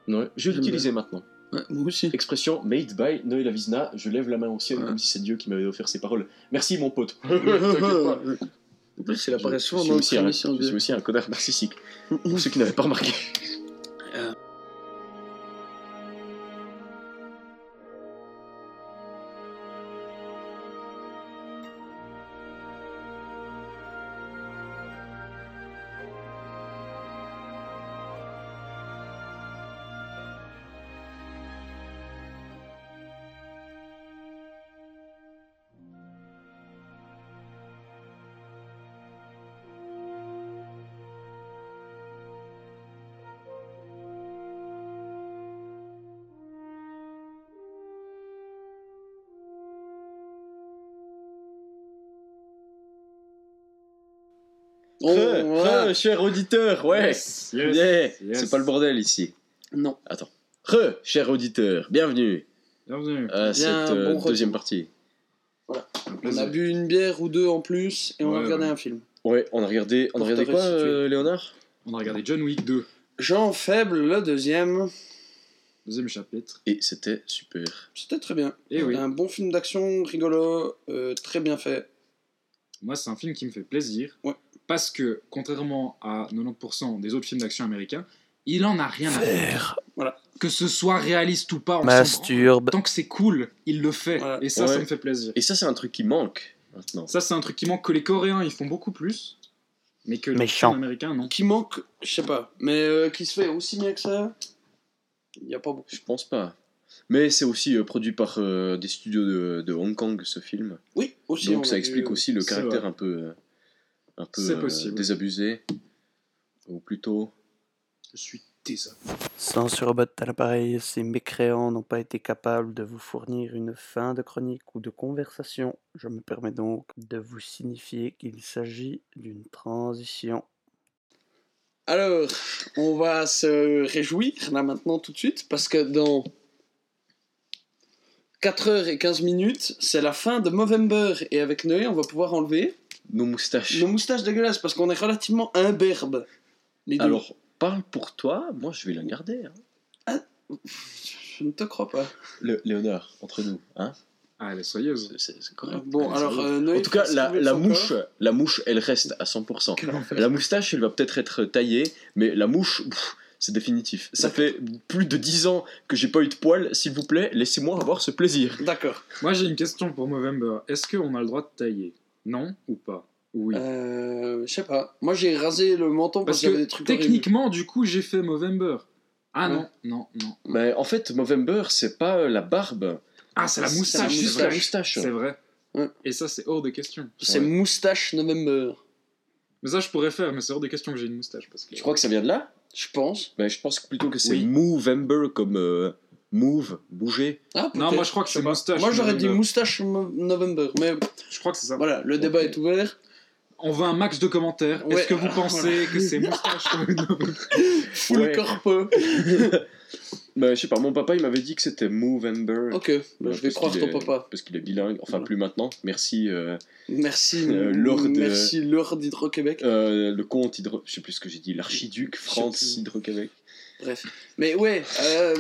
mal. Ouais, je vais l'utiliser maintenant. Ouais, moi aussi. Expression made by Noé Lavizna, je lève la main au ciel comme si c'est Dieu qui m'avait offert ces paroles. Merci mon pote. En plus, c'est la paresse souvent dans notre émission. Je suis aussi un connard narcissique, pour ceux qui n'avaient pas remarqué. Cher auditeur, yes. C'est pas le bordel ici. Non. Attends. Cher auditeur, bienvenue à cette deuxième partie. Voilà. On a bu une bière ou deux en plus et on a regardé un film. Ouais, on a regardé quoi, Léonard ? On a regardé John Wick 2. Jean Faible, le deuxième chapitre. Et c'était super. C'était très bien. Et un bon film d'action, rigolo, très bien fait. Moi, c'est un film qui me fait plaisir. Ouais. Parce que, contrairement à 90% des autres films d'action américains, il en a rien à faire. Voilà. Que ce soit réaliste ou pas, on s'en prend. Tant que c'est cool, il le fait. Voilà. Et ça, ça me fait plaisir. Et ça, c'est un truc qui manque maintenant. Ça, c'est un truc qui manque, que les Coréens, ils font beaucoup plus. Mais que les films américains, non. Qui manque, je sais pas. Mais qui se fait aussi bien que ça, il n'y a pas beaucoup. Je pense pas. Mais c'est aussi produit par des studios de Hong Kong, ce film. Oui, aussi. Donc ça explique aussi le caractère un peu désabusé, ou plutôt je suis désabusé. Censurebot à l'appareil, ces mécréants n'ont pas été capables de vous fournir une fin de chronique ou de conversation. Je me permets donc de vous signifier qu'il s'agit d'une transition. Alors, on va se réjouir là maintenant tout de suite, parce que dans 4h15, c'est la fin de Movember, et avec Noé, on va pouvoir enlever nos moustaches dégueulasses, parce qu'on est relativement imberbes. Alors, parle pour toi, moi je vais la garder. Hein. Ah, je ne te crois pas. Léonard, entre nous, hein. Ah, elle est soyeuse. C'est correct. Bon, alors, Noé, en tout cas, la mouche, elle reste à 100%. La moustache, elle va peut-être être taillée, mais la mouche... c'est définitif. Ça fait plus de 10 ans que j'ai pas eu de poils. S'il vous plaît, laissez-moi avoir ce plaisir. D'accord. Moi, j'ai une question pour Movember. Est-ce qu'on a le droit de tailler ? Non ou pas ? Oui. Je sais pas. Moi, j'ai rasé le menton parce qu'il y avait des trucs techniquement, horribles. Du coup, j'ai fait Movember. Ah ouais. Non. Mais en fait, Movember, c'est pas la barbe. Ah, c'est la moustache. C'est juste la moustache. C'est vrai. Ouais. Et ça, c'est hors de question. C'est moustache November. Mais ça, je pourrais faire. Mais c'est hors de question que j'ai une moustache. Parce que... Tu crois que ça vient de là ? Je pense. Ben, je pense plutôt que c'est Movember comme move, bouger. Ah, non, moi je crois que c'est moustache. Moi j'aurais dit moustache November, mais je crois que c'est ça. Voilà, le débat est ouvert. On veut un max de commentaires. Ouais. Est-ce que vous pensez que c'est moustache November? Le corpo. Ben, je sais pas, mon papa il m'avait dit que c'était Movember. Ok, ben, je vais croire ton papa. Parce qu'il est bilingue, enfin plus maintenant. Merci. Merci Lord Hydro-Québec. Le comte Hydro. Je sais plus ce que j'ai dit, l'archiduc France Hydro-Québec. Bref. Mais ouais,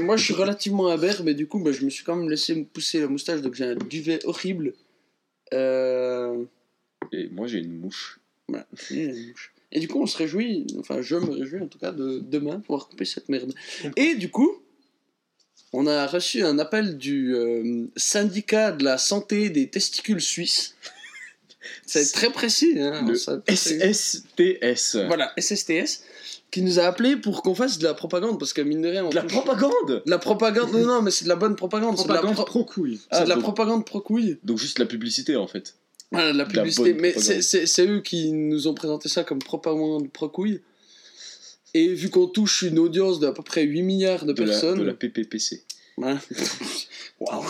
moi je suis relativement imberbe, mais du coup je me suis quand même laissé pousser la moustache, donc j'ai un duvet horrible. Et moi j'ai une mouche. Voilà, j'ai une mouche. Et du coup on se réjouit, enfin je me réjouis en tout cas de demain pouvoir couper cette merde. Et du coup. on a reçu un appel du syndicat de la santé des testicules suisses. C'est très précis. Hein, le ça, SSTS. Voilà, SSTS, qui nous a appelé pour qu'on fasse de la propagande, parce que mine de rien... De la propagande, non, mais c'est de la bonne propagande. Propagande pro-couille. C'est de la propagande pro-couille. Donc juste la publicité, en fait. Voilà, de la publicité, mais c'est eux qui nous ont présenté ça comme propagande pro-couille. Et vu qu'on touche une audience d'à peu près 8 milliards de personnes... de la PPPC. Voilà. Waouh.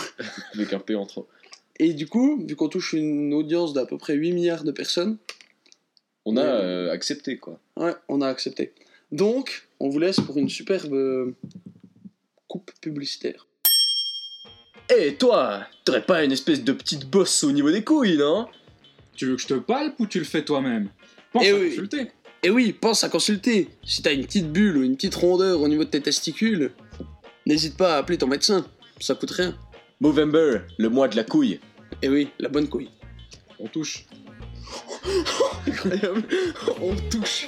Avec un P en trop. Et du coup, vu qu'on touche une audience d'à peu près 8 milliards de personnes... On a accepté, quoi. Ouais, on a accepté. Donc, on vous laisse pour une superbe coupe publicitaire. Hé, toi, t'aurais pas une espèce de petite bosse au niveau des couilles, non ? Tu veux que je te palpe ou tu le fais toi-même ? Pense à consulter. Et oui, pense à consulter. Si t'as une petite bulle ou une petite rondeur au niveau de tes testicules, n'hésite pas à appeler ton médecin, ça coûte rien. Movember, le mois de la couille. Et oui, la bonne couille. On touche. Incroyable, on touche.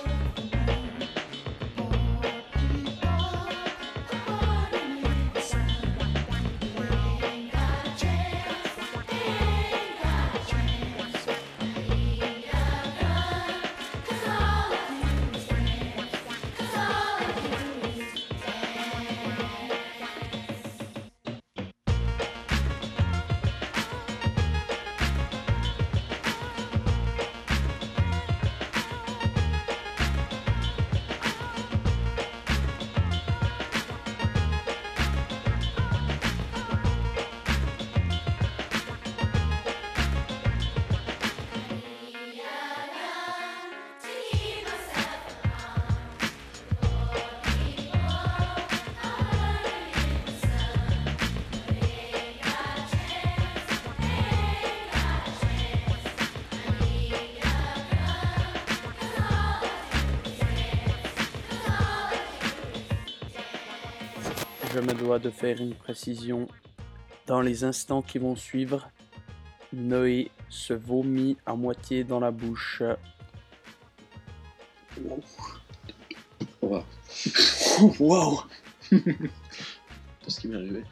Je me dois de faire une précision. Dans les instants qui vont suivre, Noé se vomit à moitié dans la bouche. Waouh. Waouh. C'est ce qui m'est arrivé.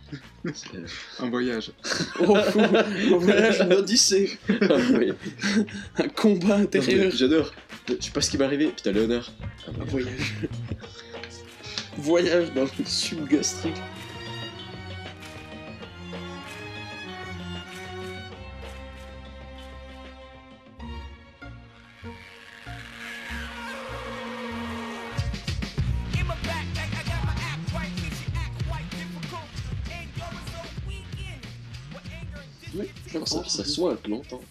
C'est un voyage. Un voyage, une odyssée. Un combat intérieur. J'adore. Je sais pas ce qui m'est arrivé. Putain, Léonard. Un voyage. Voyage dans le tube gastrique. Ça sointe longtemps.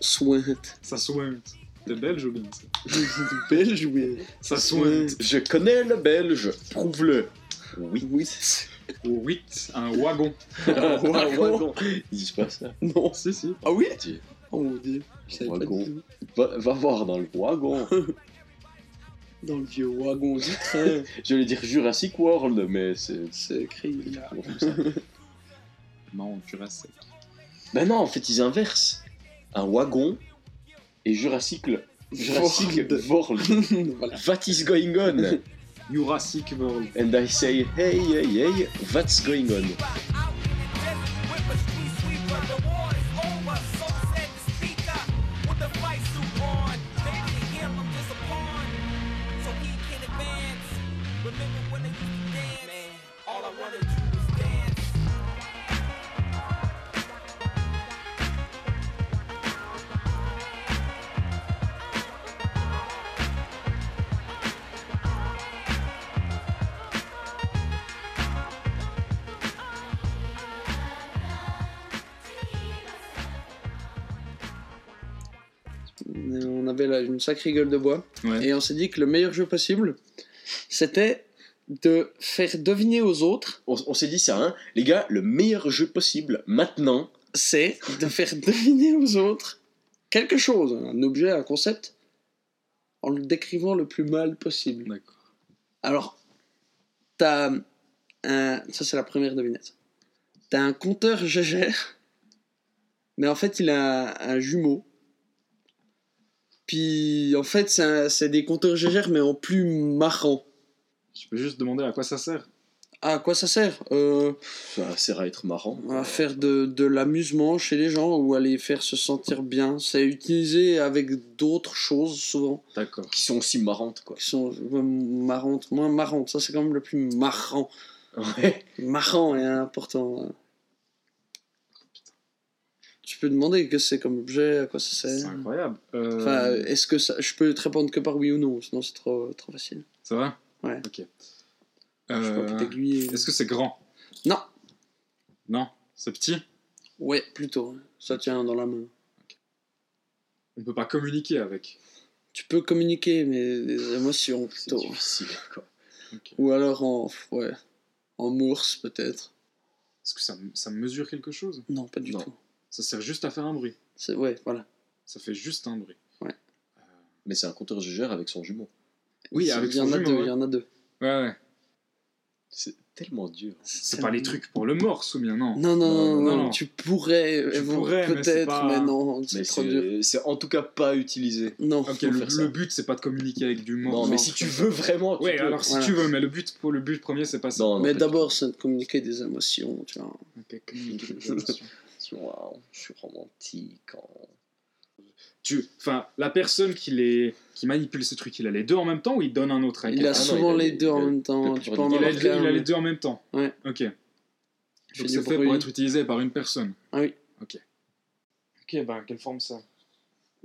Sointe. Ça sointe. De belge ou bien ça? De belge, oui. Ça sointe. Je connais le belge, prouve-le. Oui. Oui, un wagon. Un wagon. Ils disent pas ça. Non. Si, si. Ah oui? Oh mon dieu. Un wagon. Va voir dans le wagon. Dans le vieux wagon du train. Je vais dire Jurassic World, mais c'est écrit. Non, Jurassic. Ben non, en fait, ils inversent. Un wagon. Et Jurassic World. Voilà. What is going on? Jurassic World. And I say, hey, hey, hey, what's going on? Une sacrée gueule de bois, ouais. Et on s'est dit que le meilleur jeu possible c'était de faire deviner aux autres. On s'est dit ça, hein, les gars, le meilleur jeu possible maintenant c'est de faire deviner aux autres quelque chose, un objet, un concept, en le décrivant le plus mal possible. D'accord. Alors t'as ça c'est la première devinette. T'as un compteur gégère, mais en fait il a un jumeau. Puis en fait, c'est des compteurs GGR mais en plus marrant. Je peux juste demander à quoi ça sert. À quoi ça sert ? Ça sert à être marrant. À faire de l'amusement chez les gens ou à les faire se sentir bien. C'est utilisé avec d'autres choses souvent. D'accord. Qui sont aussi marrantes, quoi. Qui sont marrantes, moins marrantes. Ça, c'est quand même le plus marrant. Ouais. Marrant est important. Tu peux demander que c'est comme objet, à quoi ça sert. C'est incroyable. Enfin, est-ce que ça... Je peux te répondre que par oui ou non, sinon c'est trop facile. C'est vrai ? Ouais. Ok. Est-ce que c'est grand ? Non. Non ? C'est petit ? Ouais, plutôt. Ça tient dans la main. Okay. On ne peut pas communiquer avec. Tu peux communiquer, mais des émotions plutôt. C'est difficile, quoi. Okay. Ou alors en morse, peut-être. Est-ce que ça mesure quelque chose ? Non, pas du tout. Ça sert juste à faire un bruit. Ouais, voilà. Ça fait juste un bruit. Ouais. Mais c'est un compteur Geiger avec son jumeau. Oui, avec son jumeau. Il y en a deux. Ouais. C'est tellement dur. C'est pas les trucs pour le morse ou bien non. Non. Tu pourrais peut-être, mais non. Mais c'est trop dur. C'est en tout cas pas utilisé. Non. Okay, le but c'est pas de communiquer avec du morse. Non, mais si tu veux vraiment. Oui, alors si tu veux, mais le but premier c'est pas ça. Non, mais d'abord c'est de communiquer des émotions, tu vois. Ok, communiquer des émotions. Wow, je suis romantique. Enfin, la personne qui manipule ce truc, il a les deux en même temps ou il donne un autre à quelqu'un ? Il a souvent les deux en même temps. Il a les deux en même temps. Ouais. Ok. Donc c'est fait pour être utilisé par une personne. Ah oui. Ok, ben quelle forme ça ?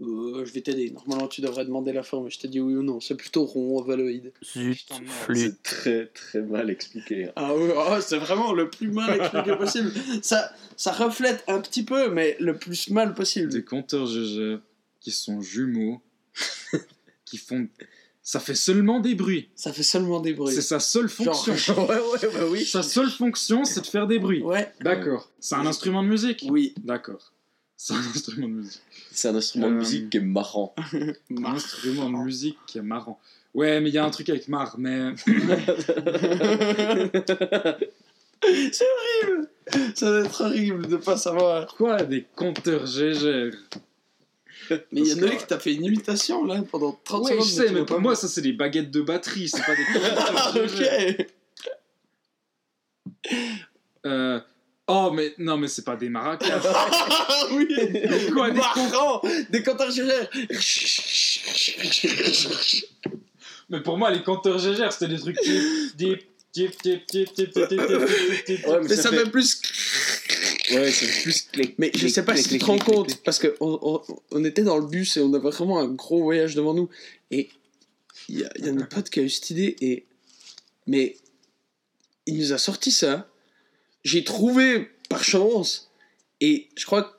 Je vais t'aider. Normalement, tu devrais demander la forme. Je t'ai dit oui ou non. C'est plutôt rond, ovaloïde. Zut, c'est très très mal expliqué. Ah oui, c'est vraiment le plus mal expliqué possible. Ça reflète un petit peu, mais le plus mal possible. Des compteurs GG qui sont jumeaux, qui font... Ça fait seulement des bruits. C'est sa seule fonction. Genre... Ouais, oui. Sa seule fonction, c'est de faire des bruits. Ouais. D'accord. C'est un instrument de musique ? Oui. D'accord. C'est un instrument de musique. C'est un instrument de musique qui est marrant. Un instrument de musique qui est marrant. Ouais, mais il y a un truc avec marre, mais... C'est horrible. Ça doit être horrible de pas savoir. Quoi, des compteurs GGR ? Mais il y en a qui t'a fait une imitation, là, pendant 30 secondes. Ouais, je sais, mais pour moi, ça, c'est des baguettes de batterie, c'est pas des compteurs GGR. Ok. Oh, mais non, mais c'est pas des maracas. Oui, quoi, des compteurs GGR. Mais pour moi, les compteurs GGR, c'était des trucs tip. Mais ça fait plus. Ouais, c'est plus clic. Mais je sais pas si tu te rends compte, parce que on était dans le bus et on avait vraiment un gros voyage devant nous. Et il y a un pote qui a eu cette idée et. Mais il nous a sorti ça. J'ai trouvé par chance et je crois que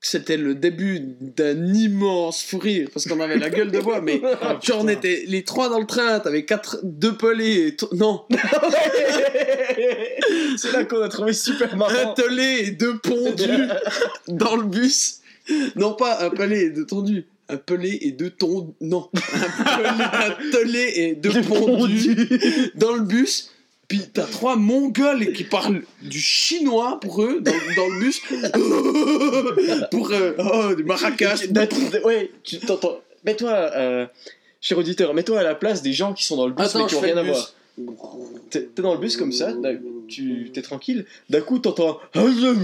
c'était le début d'un immense fou rire parce qu'on avait la gueule de bois, mais genre on était les trois dans le train, t'avais deux pelés et non. C'est là qu'on a trouvé super marrant. Un pelé et deux pondus dans le bus. Non pas un pelé et deux tondus. Un pelé et deux tondus. Non. Un pelé et deux pondus dans le bus. Pis t'as trois Mongols qui parlent du chinois pour eux dans le bus pour du maracas. Ouais, tu t'entends. Mets-toi, cher auditeur, mets-toi à la place des gens qui sont dans le bus. Attends, mais qui ont rien à voir. T'es dans le bus comme ça, t'es tranquille. D'un coup, t'entends maracas.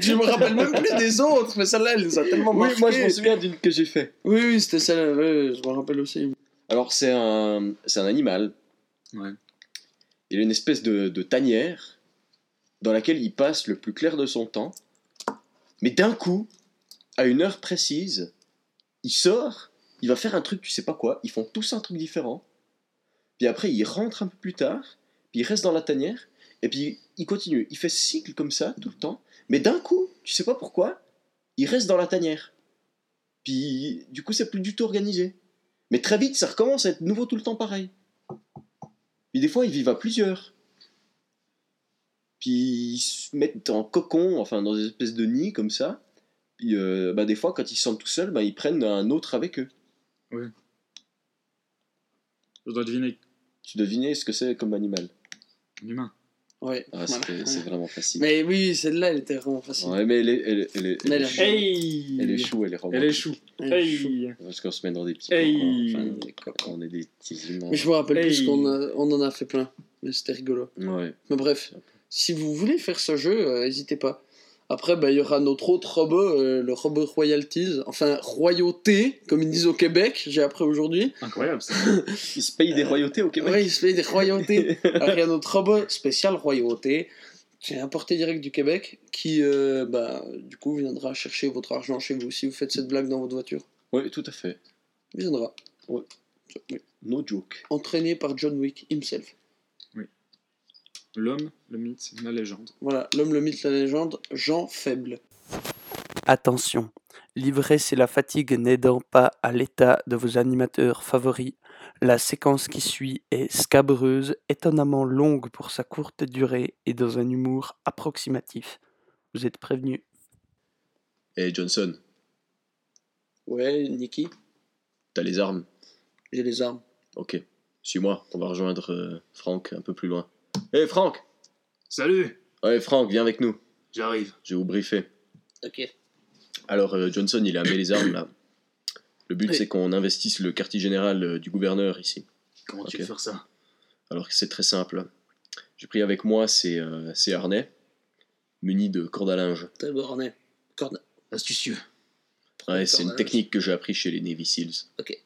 Je me rappelle même plus des autres, mais celle-là, elle les a tellement marquées. Oui, moi je me souviens d'une que j'ai fait. Oui, c'était celle-là, ouais, je me rappelle aussi. Alors c'est un animal. Ouais. Il a une espèce de tanière dans laquelle il passe le plus clair de son temps. Mais d'un coup, à une heure précise, il sort, il va faire un truc, tu sais pas quoi. Ils font tous un truc différent. Puis après, il rentre un peu plus tard. Puis il reste dans la tanière. Et puis il continue, il fait ce cycle comme ça tout le temps, mais d'un coup, tu sais pas pourquoi, il reste dans la tanière. Puis du coup, c'est plus du tout organisé. Mais très vite, ça recommence à être nouveau tout le temps pareil. Puis des fois, ils vivent à plusieurs. Puis ils se mettent en cocon, enfin dans des espèces de nids comme ça. Puis des fois, quand ils se sentent tout seuls, ils prennent un autre avec eux. Oui. Je dois deviner. Tu devinais ce que c'est comme animal ? Un humain. Ouais, c'est vraiment facile. Mais oui, celle-là, elle était vraiment facile. Ouais, mais elle est chou, elle est romantique. Hey. Parce qu'on se met dans des petits coins, enfin, on est des petits humains. Mais je me rappelle plus qu'on en a fait plein, mais c'était rigolo. Ouais. Mais bref, si vous voulez faire ce jeu, n'hésitez pas. Après, il y aura notre autre robot, le robot Royalties, enfin royauté, comme ils disent au Québec, j'ai appris aujourd'hui. Incroyable, ça. Ils se payent des royautés au Québec. Oui, ils se payent des royautés. Alors, il y a notre robot spécial royauté, qui est importé direct du Québec, qui, du coup, viendra chercher votre argent chez vous si vous faites cette blague dans votre voiture. Oui, tout à fait. Il viendra. Oui. Oui. No joke. Entraîné par John Wick himself. L'homme, le mythe, la légende. Voilà, l'homme, le mythe, la légende, Jean Faible. Attention, l'ivresse et la fatigue n'aidant pas à l'état de vos animateurs favoris, la séquence qui suit est scabreuse, étonnamment longue pour sa courte durée et dans un humour approximatif. Vous êtes prévenus. Hey Johnson. Ouais, Nicky. T'as les armes? J'ai les armes. Ok, suis-moi, on va rejoindre Franck un peu plus loin. Hey Franck! Salut! Ouais Franck, viens avec nous. J'arrive. Je vais vous briefer. Ok. Alors Johnson, il a amené les armes là. Le but c'est qu'on investisse le quartier général du gouverneur ici. Comment tu veux faire ça? Alors c'est très simple. J'ai pris avec moi ces harnais, munis de cordes à linge. Très beau harnais. Cordes astucieux. Ouais, c'est une technique que j'ai appris chez les Navy Seals. Ok.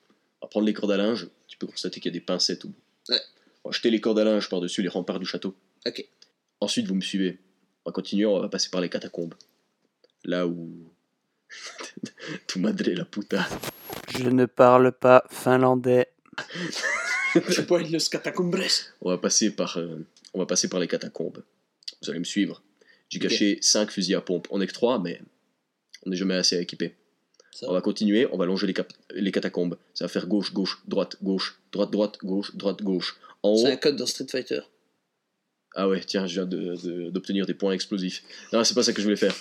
À prendre les cordes à linge, tu peux constater qu'il y a des pincettes au bout. Ouais. On va jeter les cordes à linge par-dessus les remparts du château. Ok. Ensuite, vous me suivez. On va continuer, on va passer par les catacombes. Là où... Tu madre la puta. Je ne parle pas finlandais. Je peux les catacombes. On va passer par les catacombes. Vous allez me suivre. J'ai caché 5 fusils à pompe. On est que 3, mais on n'est jamais assez équipés. On va continuer, on va longer les catacombes. Ça va faire gauche, gauche, droite, gauche, droite, droite, gauche, droite, gauche. C'est un code dans Street Fighter. Ah ouais, tiens, je viens d'obtenir des points explosifs. Non, c'est pas ça que je voulais faire.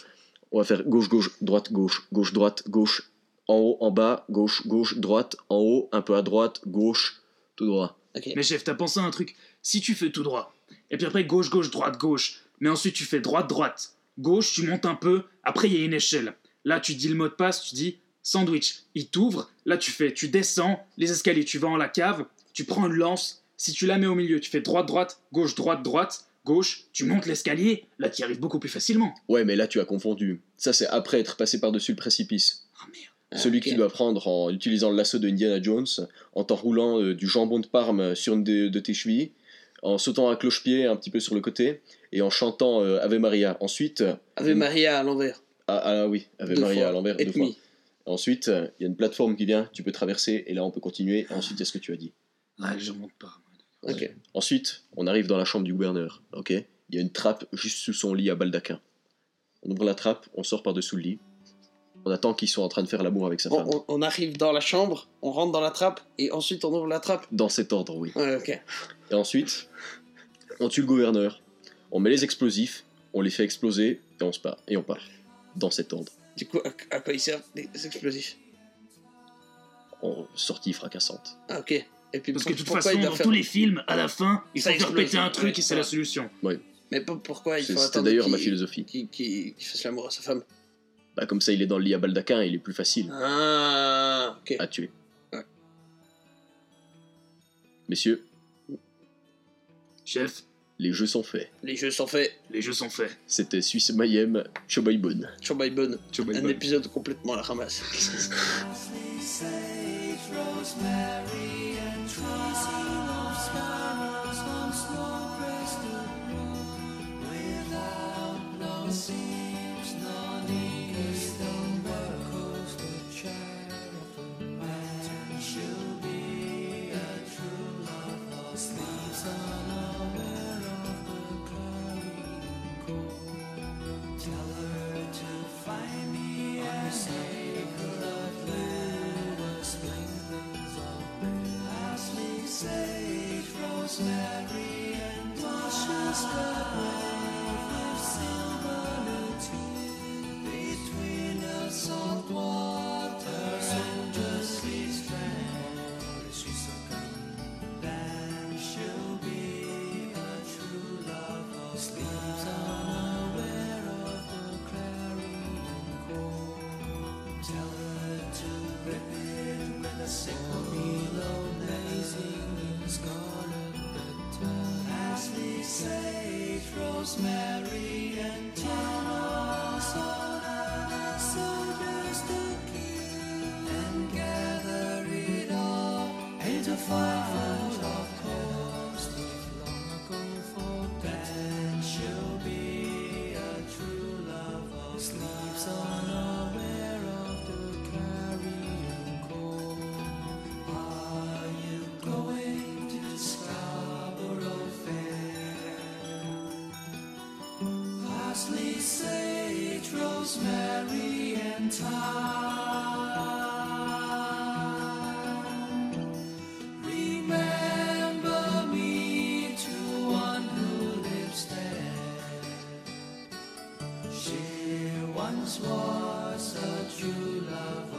On va faire gauche, gauche, droite, gauche, gauche, droite, gauche, en haut, en bas, gauche, gauche, droite, en haut, un peu à droite, gauche, tout droit. Okay. Mais chef, t'as pensé à un truc. Si tu fais tout droit, et puis après gauche, gauche, droite, gauche, mais ensuite tu fais droite, droite, gauche, tu montes un peu, après il y a une échelle. Là, tu dis le mot de passe, tu dis sandwich, il t'ouvre, là tu descends, les escaliers, tu vas en la cave, tu prends une lance. Si tu la mets au milieu, tu fais droite-droite, gauche-droite-droite, gauche, tu montes l'escalier, là tu y arrives beaucoup plus facilement. Ouais, mais là tu as confondu. Ça c'est après être passé par-dessus le précipice. Ah oh, merde. Celui qui doit prendre en utilisant le lasso de Indiana Jones, en t'enroulant du jambon de Parme sur une de tes chevilles, en sautant à cloche-pied un petit peu sur le côté, et en chantant Ave Maria. Ensuite... Ave Maria à l'envers. Ah oui, Ave Maria à l'envers, deux fois. Ensuite, il y a une plateforme qui vient, tu peux traverser, et là on peut continuer. Ensuite, il y a ce que tu as dit. Ah, je monte pas. Okay. Ensuite, on arrive dans la chambre du gouverneur. Okay. Il y a une trappe juste sous son lit à baldaquin. On ouvre la trappe, on sort par-dessous le lit. On attend qu'ils soient en train de faire l'amour avec sa femme. On arrive dans la chambre, on rentre dans la trappe, et ensuite on ouvre la trappe. Dans cet ordre, oui. Ouais, okay. Et ensuite, on tue le gouverneur. On met les explosifs, on les fait exploser, et on se part. Et on part. Dans cet ordre. Du coup, à quoi ils servent les explosifs? En sortie fracassante. Ah, ok. Et puis, parce que de toute façon, dans tous les films, à la fin, ils font faire péter un truc et c'est la solution. Ouais. Mais pourquoi il faut attendre? C'était d'ailleurs ma philosophie. Qu'il fasse l'amour à sa femme. Bah, comme ça, il est dans le lit à baldaquin, il est plus facile à tuer. Ouais. Messieurs. Chef. Les jeux sont faits. C'était Suisse Mayhem, Chobaïbon. Un épisode complètement à la ramasse. Tell her to Rosemary and John. So there's the key, and gather it all into firewood, of course. Lived long ago for that, and she'll be a true lover. Sleeps unaware of the carrion call. Are you going to Scarborough Fair? Parsley, sage, rosemary, and thyme. Was a true love.